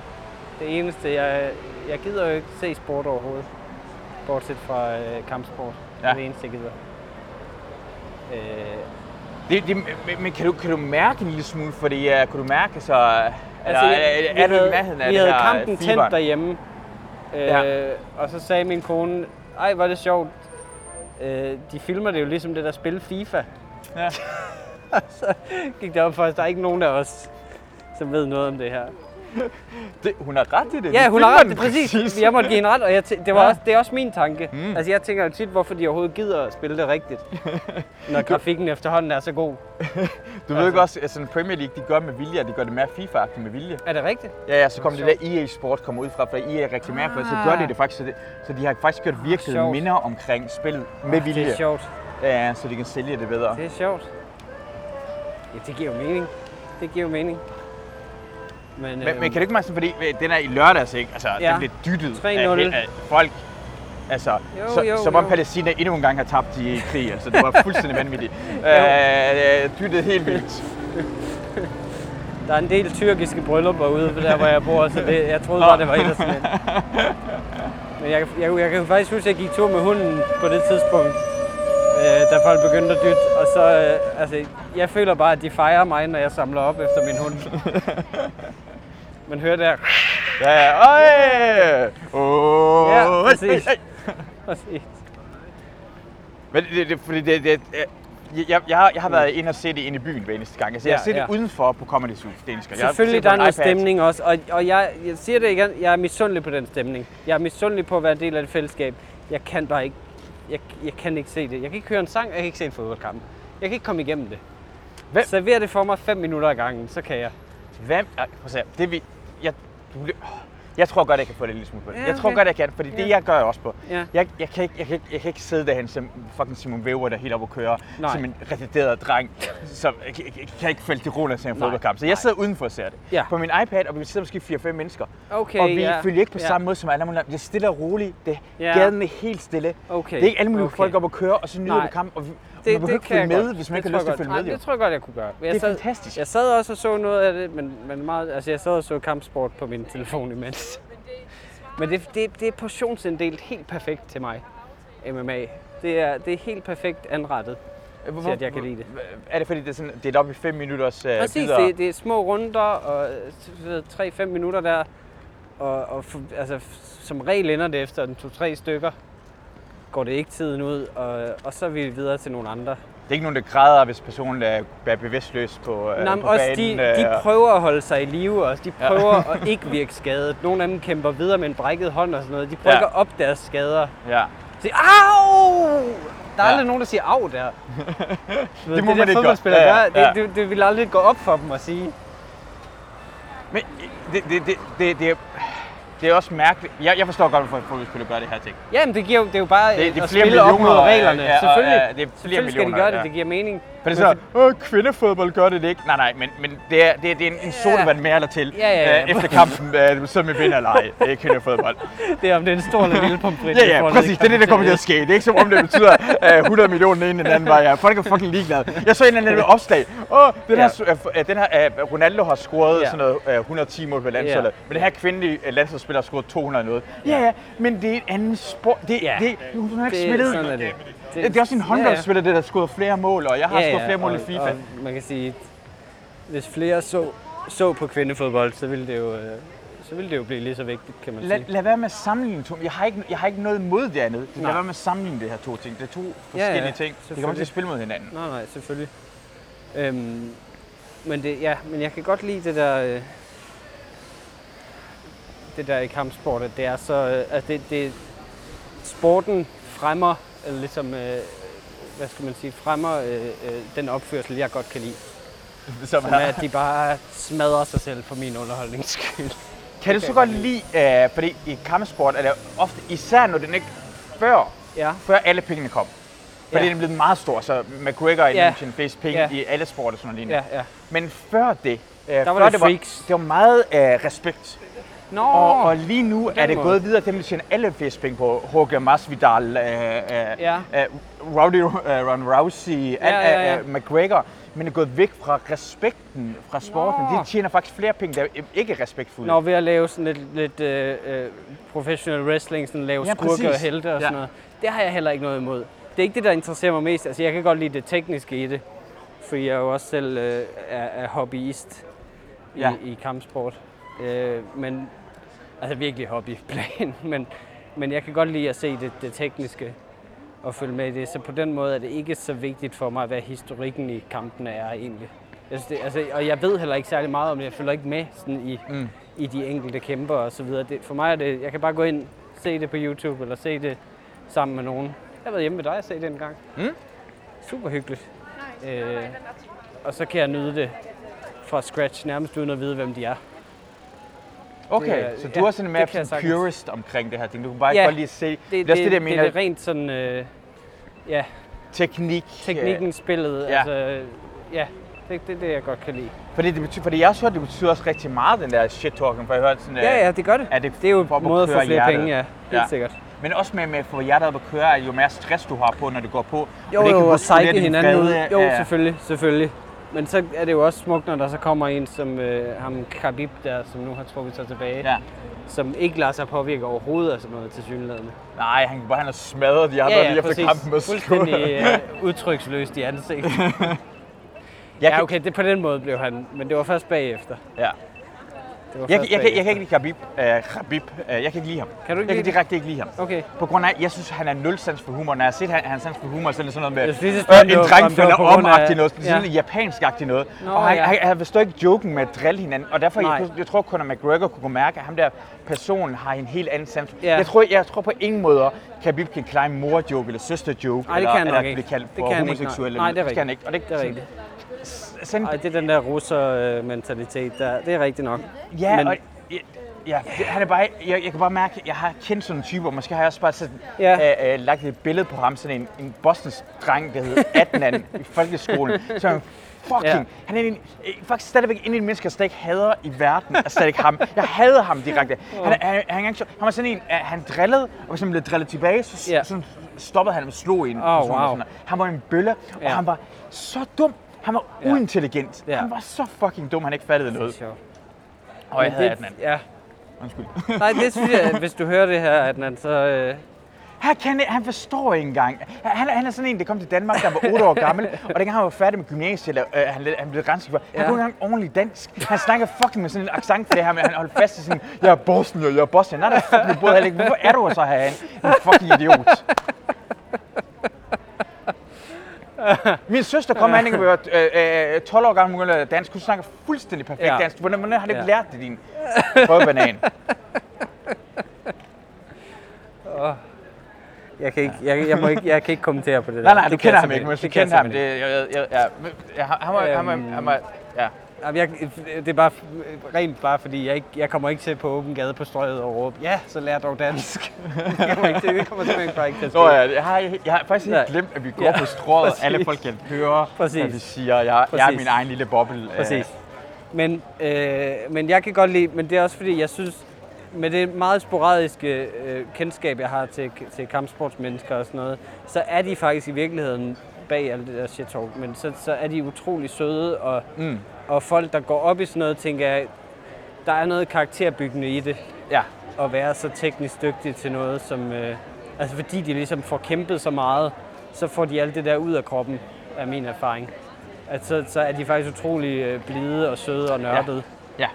Det eneste, jeg, jeg gider jo ikke se sport overhovedet, bortset fra øh, kampsport. Ja. Det er det eneste, jeg gider. Øh. Det, det, men kan du, kan du mærke en lille smule, fordi uh, kunne du mærke så... Altså, eller, jeg, er du i nærheden af det her fiberen? Vi havde kampen tændt derhjemme, øh, ja. og så sagde min kone, ej, hvor er det sjovt. Øh, de filmer det jo ligesom det der spil FIFA. Ja. Og så gik det op for os, der er ikke nogen af os, som ved noget om det her. Det, hun har ret i det. Ja, hun har ret. Det, præcis. præcis. Jeg måtte give en ret, og jeg tæ- det, var ja. også, det er også min tanke. Mm. Altså, jeg tænker jo tit, hvorfor de overhovedet gider at spille det rigtigt, når grafikken efterhånden er så god. Du altså. ved jo også, at altså, Premier League, de gør med vilje, og de gør det mere FIFA-agtigt med vilje. Er det rigtigt? Ja, ja, så kommer det, det der E A Sport kommer ud fra, for E A reklamerer ah. for, så gør de det faktisk. Så, det, så de har faktisk gjort virkeligheden minder omkring spillet med ah, vilje. Det er sjovt. Ja, så de kan sælge det bedre. Det er sjovt. Ja, det giver jo mening. Det giver jo mening. Men, men, øh, men kan det ikke meget sådan, fordi den er i lørdags, ikke? Altså, ja. den blev dyttet af, af folk, altså, jo, så, jo, som om jo. Palæstina endnu en gang har tabt i krig, altså, det var fuldstændig vanvittigt. Øh, dyttet helt vildt. Der er en del tyrkiske bryllupper ude der, hvor jeg bor, så det, jeg troede bare, det var ellers lidt. Men jeg, jeg, jeg kan faktisk huske, at jeg gik tur med hunden på det tidspunkt, øh, da folk begyndte at dytte, og så, øh, altså, jeg føler bare, at de fejrer mig, når jeg samler op efter min hund. Man hører der. Ja, ja. Øj! Åh! Ja, præcis. Præcis. Men det, det, fordi det, det, jeg, jeg, har, jeg har været inde og set det inde i byen hver eneste gang. Altså, jeg har set ja, ja. det udenfor på Comedy Zoo. Selvfølgelig, der er noget stemning også. Og, og jeg, jeg siger det igen, jeg er misundelig på den stemning. Jeg er misundelig på at være en del af det fællesskab. Jeg kan bare ikke, jeg, jeg kan ikke se det. Jeg kan ikke høre en sang, og jeg kan ikke se en fodboldkamp. Jeg kan ikke komme igennem det. Hvem? Server det for mig fem minutter ad gangen, så kan jeg. Hvem? Ej, prøv at se. Det vi... Jeg, jeg tror godt, jeg kan få det en lille smule på det. Ja, okay. Jeg tror godt, jeg kan, fordi det, ja. jeg gør jeg også på. Ja. Jeg, jeg, kan ikke, jeg, kan ikke, jeg kan ikke sidde derhen som fucking Simon Weaver, der helt op og kører, Nej. som en retarderet dreng, som jeg, jeg, jeg kan ikke falde til roen af en fodboldkamp. Så jeg sidder udenfor og ser det. Ja. På min iPad, og vi sidder måske fire fem mennesker. Okay, og vi ja. følger ikke på ja. samme måde som alle mulige. Det er stille og roligt. Det ja. gaden er helt stille. Okay. Det er ikke alle mulige okay. folk op og kører, og så nyder du kampen. Det, man behøver ikke med, godt. hvis man ikke har lyst til at følge med. Nej, det tror jeg godt, jeg kunne gøre. Jeg det er sad, fantastisk. Jeg sad også og så noget af det, men, men meget, altså jeg sad og så kampsport på min telefon imens. Men det, det, det er portionsinddelt helt perfekt til mig, M M A. Det er, det er helt perfekt anrettet, hvor, til at jeg kan lide det. Er det fordi, det er, sådan, det er op i fem minutters uh, Præcis, bidder? Præcis, det, det er små runder og tre fem minutter der. Og, og altså, som regel ender det efter den to-tre stykker, går det ikke tiden ud, og, og så er vi videre til nogle andre. Det er ikke nogen, der græder, hvis personen er bevidstløs på, Nå, øh, på også banen? De, de prøver at holde sig i live også. De prøver ja. at ikke virke skadet. Nogle af dem kæmper videre med en brækket hånd og sådan noget. De prøver ja. op deres skader. Ja. Så siger, au! Der er ja. aldrig nogen, der siger au der. Ved, det må det man der ikke godt. Ja, ja. Det, det, det vil aldrig gå op for dem at sige. Men det, det, det, det, det, det er også mærkeligt. Jeg, jeg forstår godt, hvorfor fodboldspillere gør det her ting. Jamen, det, giver, det er jo bare det, det at spille op mod reglerne. Ja, ja, selvfølgelig ja, det selvfølgelig skal de gøre ja. det, det giver mening. For det er så, åh, kvindefodbold gør det ikke. Nej, nej, men, men det, er, det, det er en, en sodavand mere eller til, ja, ja, ja. Øh, efter kampen, øh, som vi vinder eller ej. Det er kvindefodbold. Det er om det er en stor eller lille pomfrit. Ja, ja, præcis. Det er det, der kommer til at ske. Det er ikke som om det betyder øh, hundrede millioner en eller anden vej. Ja. Folk er fucking ligeglade. Jeg så en eller anden opslag. Åh, den her, øh, den her øh, Ronaldo har scoret ja. sådan noget øh, et hundrede og ti mål på landsholdet. Ja. Men den her kvindelige øh, landsholdsspiller har scoret to hundrede noget. Ja, ja, men det er en anden sport. Det, ja. det, det, hun har ikke spillet. Sådan er det. Det, det er også en håndboldspiller, ja, ja. der har scoret flere mål, og jeg har ja, ja. scoret flere mål og, i FIFA. Og man kan sige, hvis flere så, så på kvindefodbold, så ville det jo, så ville det jo blive lige så vigtigt, kan man La, sige. Lad være med at sammenligne to. Jeg har ikke, jeg har ikke noget mod det andet. Lad være med at sammenligne det her to ting. Det er to forskellige ja, ja. ting. Det kommer til at spille mod hinanden. Nej, nej, selvfølgelig. Øhm, men, det, ja, men jeg kan godt lide det der... Øh, det der i kampsport, at det er så... Øh, at det, det, sporten fremmer... eller ligesom, øh, hvad skal man sige, fremmer øh, øh, den opførsel, jeg godt kan lide. Som er, at de bare smadrer sig selv for min underholdnings skyld. Kan du så godt lide, øh, fordi i kampsport er det ofte, især når den ikke før, ja. før alle pengene kom. Fordi ja. den er blevet meget stor, så McGregor ja. er en flest penge ja. i alle sporter sådan noget ja, ja. Men før det, øh, der var før det, det, var, det var meget øh, respekt. No, og, og lige nu er det måde. gået videre til, at de tjener alle flest penge på Jorge Masvidal, øh, øh, ja. øh, Rowdy, øh, Ron Rousey, ja, ja, ja. Øh, McGregor. Men det er gået væk fra respekten fra sporten. No. De tjener faktisk flere penge, der ikke er respektfulde. Når ved at lave sådan lidt, lidt øh, professional wrestling, sådan lave ja, skurke og helte og ja. sådan noget. Det har jeg heller ikke noget imod. Det er ikke det, der interesserer mig mest. Altså, jeg kan godt lide det tekniske i det, for jeg jo også selv øh, er, er hobbyist i, ja. i kampsport. Øh, men altså virkelig hobbyplan, men, men jeg kan godt lide at se det, det tekniske og følge med i det, så på den måde er det ikke så vigtigt for mig, hvad historikken i kampene er egentlig. Jeg synes, det, altså, og jeg ved heller ikke særlig meget om det, jeg følger ikke med sådan i, mm. i de enkelte kæmper og så videre. Det, for mig er det, jeg kan bare gå ind, se det på YouTube eller se det sammen med nogen. Jeg har været hjemme med dig og se det en gang. Mm. Super hyggeligt. Øh, og så kan jeg nyde det fra scratch, nærmest uden at vide, hvem de er. Okay, det, så du ja, er sådan en mere purist omkring det her ting. Du kan bare ja, ikke godt lige se. Det, det, det, det, det, mener, det er rent sådan, øh, ja. Teknik. Teknikken, øh, spillet, ja. altså, ja. Det er det, det, jeg godt kan lide. Fordi, det betyder, fordi jeg også hørte, det betyder også rigtig meget, den der shit-talking, for jeg hørte sådan... Ja, ja, det gør det. Er det, det er jo en måde at få flere hjertet. penge, ja. Helt ja. sikkert. Men også med, med at få hjertet op at køre, jo mere stress du har på, når det går på. Jo, og det jo, og sejke hinanden ud. Jo, ja. selvfølgelig, selvfølgelig. Men så er det jo også smukt, når der så kommer en som øh, ham Khabib der, som nu har trukket sig tilbage, ja. som ikke lader sig påvirke overhovedet af sådan noget tilsyneladende. Nej, han kan bare have smadret de andre ja, ja, lige præcis. efter kampen og skudt. Fuldstændig øh, udtryksløst i ansigtet. Ja, okay, det, på den måde blev han, men det var først bagefter. Ja. Jeg, jeg, jeg, jeg kan ikke lide Khabib. Uh, Khabib. Uh, jeg kan ikke lide ham. Kan du ikke jeg kan direkte ikke lide ham. Okay. På grund af, jeg synes, han er nul sans for humor. Når jeg har set han, hans sans for humor, så er det sådan noget med synes, øh, en dreng falder om-agtigt noget. Ja. Sådan japansk-agtigt noget. Nå, og han, ja. han, han forstår ikke joken med at drille hinanden. Og derfor, jeg, jeg tror kun, at McGregor kunne mærke, at ham der personen har en helt anden sans. Ja. Jeg, tror, jeg tror på ingen måde, Khabib kan klare en mor-joke eller søster-joke. Nej, det kan eller, han eller, ikke. Det kan homoseksuelle. Nej, det kan ikke. Og det er rigtigt. Ej, det er den der russer-mentalitet der. Det er rigtigt nok. Ja, men, og, ja, ja det, han er bare, jeg, jeg kan bare mærke, at jeg har kendt sådan en type, og måske har jeg også bare sådan, ja. øh, øh, lagt et billede på ham, sådan en, en bosnisk dreng, der hedder Adnan i folkeskolen. Så han, fucking, ja. han er en, øh, faktisk stadigvæk en af de mennesker, jeg stadig hader i verden, og stadig ham. Jeg hader ham direkte. Han, han, han, han, han var sådan en, øh, han drillede, og hvis han blev drillet tilbage, så, ja. så stoppede han og slog en oh, person. Wow. Han var en bølle, og ja. han var så dum. Han var ja. uintelligent. Ja. Han var så fucking dum, han ikke fattede noget. Det Og jeg havde Adnan. Ja. Undskyld. Nej, det synes jeg, hvis du hører det her, Adnan, så... Øh, Han, kan, han forstår ikke engang. Han, han er sådan en, der kom til Danmark, der var otte år gammel, og dengang han var færdig med gymnasiet, øh, han, han blev renset for. Han ja. kunne ikke engang ordentligt dansk. Han snakker fucking med sådan en accent til det her, men han holdt fast i sådan, jeg er Bosnier, jeg er Bosnier. Nej, der er fucking både ikke. Hvorfor er du så herinde? En fucking idiot. Min søster kom herinde, og var tolv år gammel, hun kunne dansk. Hun snakker fuldstændig perfekt ja. dansk. Hvordan har du ikke ja. lært det, din prøvebanan? Oh. Jeg kan ikke, jeg, jeg må ikke, jeg kan ikke kommentere på det der. Nej, nej, du kender ham ikke, men du kender ham. Det, jeg, jeg, ja, ham, ham, ham, ja. Jeg, det er bare rent bare fordi jeg ikke, jeg kommer ikke til på åben gade på strøget og råbe. Ja, så lær dog dansk. Jeg kommer ikke til, det kommer simpelthen bare ikke til at ske. Nå, ja, jeg har, jeg har faktisk helt glemt, at vi går ja, på strøget, og alle folk kan høre, hvad vi siger. Jeg, jeg er min egen lille boble. Præcis. Men, øh, men jeg kan godt lide, men det er også fordi jeg synes. Med det meget sporadiske øh, kendskab, jeg har til, til kampsportsmennesker og sådan noget, så er de faktisk i virkeligheden bag alt det der shit talk, men så, så er de utrolig søde, og, mm. og folk, der går op i sådan noget, tænker jeg, der er noget karakterbyggende i det, ja. at være så teknisk dygtig til noget, som, øh, altså fordi de ligesom får kæmpet så meget, så får de alt det der ud af kroppen, er min erfaring. At så, så er de faktisk utrolig øh, blide og søde og nørdede, ja. Ja.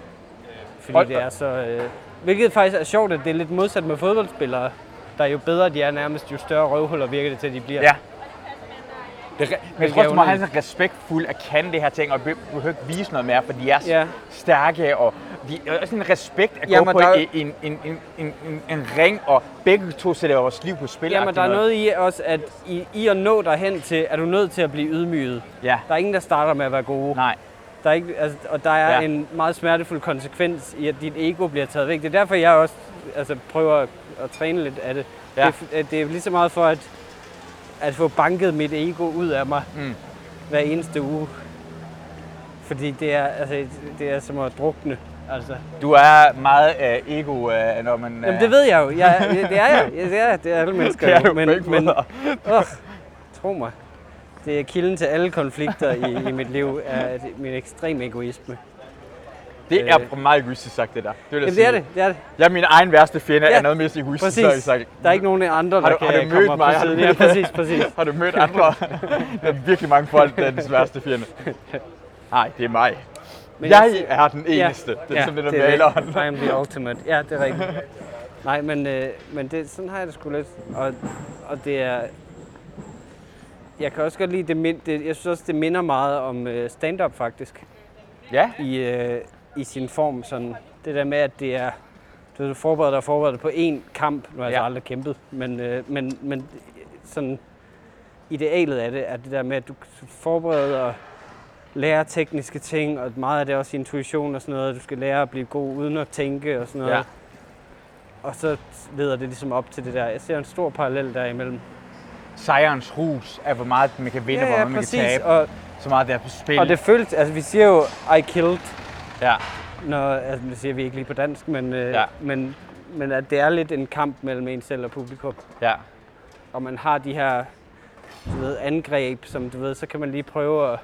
fordi Hold. det er så... Øh, Hvilket faktisk er sjovt, at det er lidt modsat med fodboldspillere, der jo bedre de er nærmest, jo større røvhuller virker det til, de bliver. Ja. Det, men jeg tror, at man har sådan respektfuld at kan det her ting, og behøver ikke vise noget mere, for de er ja. stærke, og de er også en respekt at ja, gå på der... en, en, en, en, en ring, og begge to sætter vores liv på spil. Ja, men der er noget i også, at i, i at nå derhen til, er du nødt til at blive ydmyget. Ja. Der er ingen, der starter med at være gode. Nej. Der er ikke, altså, og der er ja. en meget smertefuld konsekvens i, at dit ego bliver taget væk. Det er derfor, jeg også altså, prøver at, at træne lidt af det. Ja. Det, er, det er lige så meget for at, at få banket mit ego ud af mig mm. hver eneste uge. Fordi det er, altså, det er som at drukne. Altså. Du er meget øh, ego, øh, når man... Øh... Jamen, det ved jeg jo. Jeg, det er jeg. Det er, det er alle mennesker. Det er jo, men, men åh, tro mig. Det er kilden til alle konflikter i, i mit liv, er min ekstrem egoisme. Det er meget egoistisk sagt, det der. Det, Jamen, det er det, det er det. Jeg er min egen værste fjende, ja. er noget mest egoistisk sagt. Der er ikke nogen andre, der kan komme op på siden. Ja, præcis, præcis. Har du mødt andre? Der er virkelig mange folk, der er den værste fjende. Nej, det er mig. Men jeg, jeg er den eneste. Ja, det er ja, som det, der maleren. I am the ultimate. Ja, det er rigtigt. Nej, men, øh, men det, sådan har jeg det sgu lidt. Og, og det er... Jeg kan også godt lide, det, det, jeg synes også, det minder meget om øh, stand-up faktisk. Ja. I, øh, i sin form, sådan det der med, at det er, du forbereder dig og forbereder dig på én kamp. Nu har jeg ja. altså aldrig kæmpet, men, øh, men, men sådan idealet af det er det der med, at du forbereder og lærer tekniske ting, og meget af det er også intuition og sådan noget, du skal lære at blive god uden at tænke og sådan noget. Ja. Og så leder det ligesom op til det der. Jeg ser en stor parallel derimellem. Sejrens hus er, hvor meget man kan vinde, ja, ja, hvor meget man præcis. kan tabe, og så meget der er på spil. Og det føles, altså vi siger jo, I killed, ja. når, altså det siger vi ikke lige på dansk, men, ja. øh, men, men at det er lidt en kamp mellem en selv og publikum. Ja. Og man har de her, du ved, angreb, som du ved, så kan man lige prøve at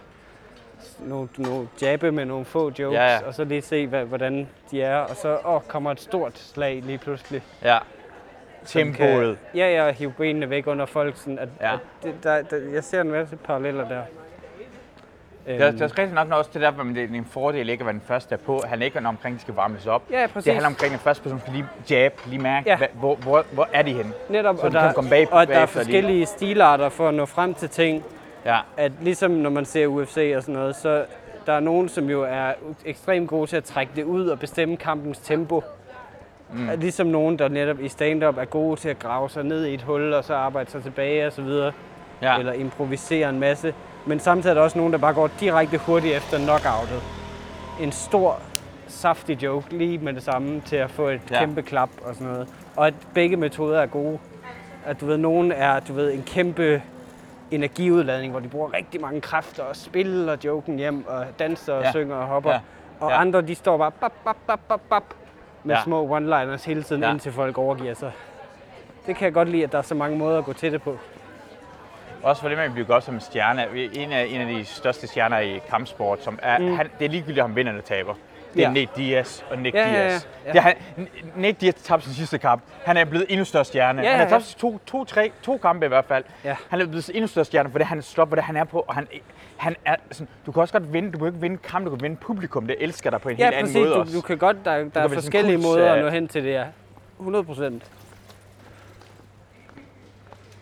nogle, nogle jabbe med nogle få jokes, ja, ja. og så lige se, hvad, hvordan de er, og så åh, kommer et stort slag lige pludselig. Ja. Tempoet. Kan, ja, jeg hiver benene væk under folk, sådan at, ja. at det, der, der, jeg ser en masse paralleller der. Det er, det er også rigtig nok også det der, men det er en fordel ikke at være den første der på. Han er ikke er omkring, de skal varmes op. Ja, præcis. Det handler omkring den første person, skal lige jab, lige mærke, ja. hvor, hvor, hvor er de henne? Netop, så og, de der, kan bag, og bag der er forskellige lige. stilarter for at nå frem til ting. Ja. At ligesom når man ser U F C og sådan noget, så der er nogen, som jo er ekstremt gode til at trække det ud og bestemme kampens tempo. Mm. Ligesom nogen, der netop i stand-up er gode til at grave sig ned i et hul, og så arbejde sig tilbage og så videre, ja. eller improvisere en masse. Men samtidig er der også nogen, der bare går direkte hurtigt efter knockoutet. En stor, saftig joke lige med det samme til at få et ja. kæmpe klap og sådan noget. Og at begge metoder er gode. At du ved, nogen er du ved, en kæmpe energiudladning, hvor de bruger rigtig mange kræfter og spiller joken hjem og danser og ja. synger og hopper. Ja. Ja. Og andre, de står bare bap, bap, bap, bap, bap. med ja. små one-liners hele tiden, ja. indtil folk overgiver sig. Det kan jeg godt lide, at der er så mange måder at gå til det på. Også fordi man bliver godt som en stjerne. En af, en af de største stjerner i kampsport, som er, mm. han, det er ligegyldigt, om han vinder eller taber. det er ja. Nate Diaz og Nick ja, Diaz. Ja, ja, ja. Det er, han, Nate Diaz tabte sin sidste kamp. Han er blevet endnu større stjerne. Ja, ja, ja. Han har tabt to, to, tre, to kampe i hvert fald. Ja. Han er blevet endnu større stjerne, for det han stopper, hvor det han er på. Og han, han er sådan, du kan også godt vinde, du kan ikke vinde kamp, du kan vinde publikum. Det elsker dig på en ja, helt præcis. anden måde også. Du, du kan godt, der, der kan er forskellige kuls, måder at nå hen til det, ja. hundrede procent.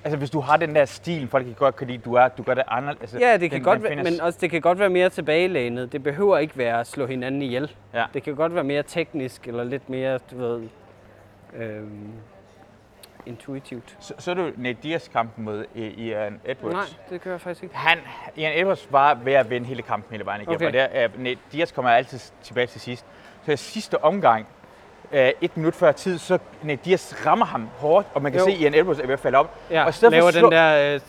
Altså hvis du har den der stil, folk kan godt kan lide, du er, du gør det anderledes. Altså, ja, det kan den, godt, være, men også det kan godt være mere tilbagelænet. Det behøver ikke være at slå hinanden ihjel. Ja. Det kan godt være mere teknisk eller lidt mere, du ved, øhm, intuitivt. Så, så er du Nate Diaz kampen mod Ian Edwards. Nej, det gør jeg faktisk ikke. Han, Ian Edwards var ved at vinde hele kampen hele vejen igennem. Okay. Og der, uh, Nate Diaz kommer altid tilbage til sidst. Så i sidste omgang. Et minut før tid, så Nate Diaz rammer ham hårdt, og man kan jo. se, at Ian Edwards er ved at falde op. Ja, og laver slå... den der uh,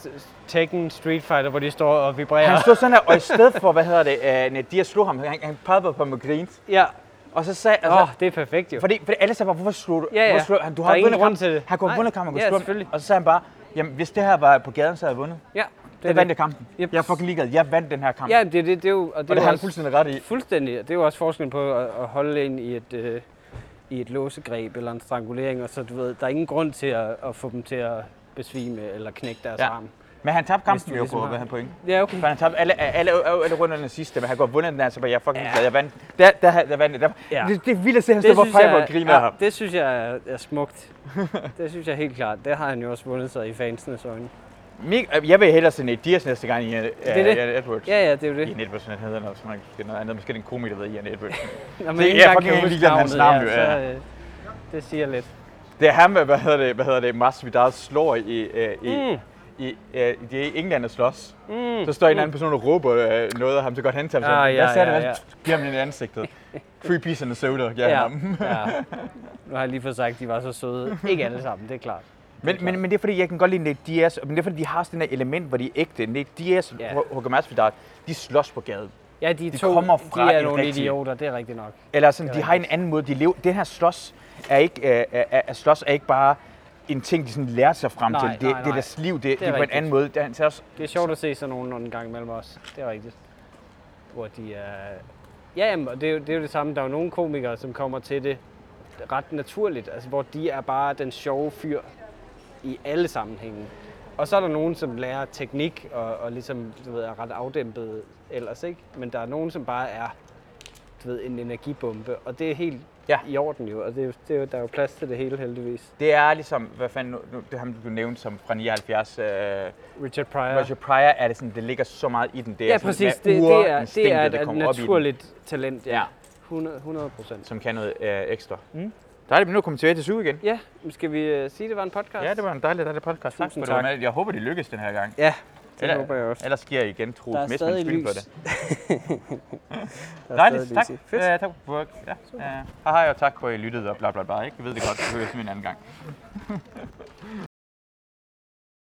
Tekken Street Fighter, hvor de står og vibrerer. Han stod sådan her, og i stedet for, hvad hedder det, uh, Nate Diaz slog ham, han, han pegede på med grins. Ja. Og så sagde... Åh, altså, oh, det er perfekt jo. Fordi, fordi alle sagde bare, hvorfor slog du? Ja, ja. Slog, han, du har ikke vundet til det. Han kunne have vundet kampen, og kunne ja, slå ham. Og så sagde han bare, jamen hvis det her var på gaden, så havde jeg vundet. Ja. Det jeg vandt det. kampen. Yep. Jeg er fucking ligeglad. Jeg vandt den her kamp. Ja, det, det, det, det er jo... Og det, og det har han fuldstændig ret i. Fuldstændig. Det er jo også forskellen på at holde ind i et... i et låsegreb eller en strangulering, og så du ved, der er ingen grund til at, at få dem til at besvime eller knække deres ja. arm. Men han tabte kampen jo ligesom på, hvad han point. Ja, okay. For han tabte alle, alle, alle, alle runderne sidste, men han går vundet den altså, jeg er fucking ja. glad, jeg vandt. Der, der, der, der vandt der. Ja. Det, det er vildt at se, at han står på Piper og griner ja, ham. Det synes jeg er, er smukt. Det synes jeg helt klart. Det har han jo også vundet sig i fansenes øjne. Jeg vil hellere se Nate Diaz næste gang i Ian Edwards. Ja, ja, det er jo det. Ian Edwards, han hedder noget, noget andet. Måske den komiker, der hedder Ian Edwards. Nå, men det er jeg fucking ligeglad med hans navn, ja, jo. Øh, det siger lidt. Det er ham, hvad hedder det, hvad hedder det, Masud Vahidi slår i, øh, i, mm. i øh, det er England at slås. Mm. Så står en anden person og råber øh, noget af ham, så godt han tager ham. Jeg ser det, giver ham i ansigtet. Free piece and a soda, giver ja. ham. Ja. Nu har jeg lige fået sagt, at de var så søde. Ikke alle sammen, det er klart. Men, men, men det er fordi, jeg kan godt lide Nate Diaz, men det er fordi, de har sådan et element, hvor de er ægte. Nate Diaz og yeah. Hugo Helmi, de slås på gaden. Ja, de, de to, kommer fra de er nogle rigtig... idioter, det er rigtigt nok. Eller sådan, de har en anden måde, de lever. Den her slås er ikke, øh, er, er, slås er ikke bare en ting, de sådan lærer sig frem nej, til. Det, nej, nej. det er deres liv, det, det er, det er på en anden måde. Det er, så også... det er sjovt at se sådan nogen en gang imellem os. Det er rigtigt. Hvor de er... Ja, jamen, det, er jo, det er jo det samme. Der er jo nogle komikere, som kommer til det ret naturligt. Altså, hvor de er bare den sjove fyr i alle sammenhænge. Og så er der nogen, som lærer teknik og, og ligesom, du ved, er ret afdæmpet ellers, ikke? Men der er nogen, som bare er, du ved, en energibombe, og det er helt ja. i orden jo, og det, det, der er jo plads til det hele, heldigvis. Det er ligesom, hvad fanden, nu, det ham du nævnte som fra nioghalvfjerds, øh, Richard Pryor. Richard Pryor er det sådan, det ligger så meget i den, det er ja, præcis, sådan, det, det, er, det er et, et naturligt talent, ja. hundrede procent. Som kan noget øh, ekstra. Mm. Dejligt, men nu kommer vi tilbage til syv igen. Ja, skal vi uh, sige, at det var en podcast? Ja, det var en dejlig, dejlig podcast. Tak, tak. Med. Jeg håber, det lykkes den her gang. Ja, det eller, håber jeg også. Ellers sker I igen, tro mest med en film på det. Dejligt, tak. Uh, tak for work. Ja. Uh, hej, og tak for, at I lyttede og bla bla bla. Ikke? Jeg ved det godt, det høres min anden gang.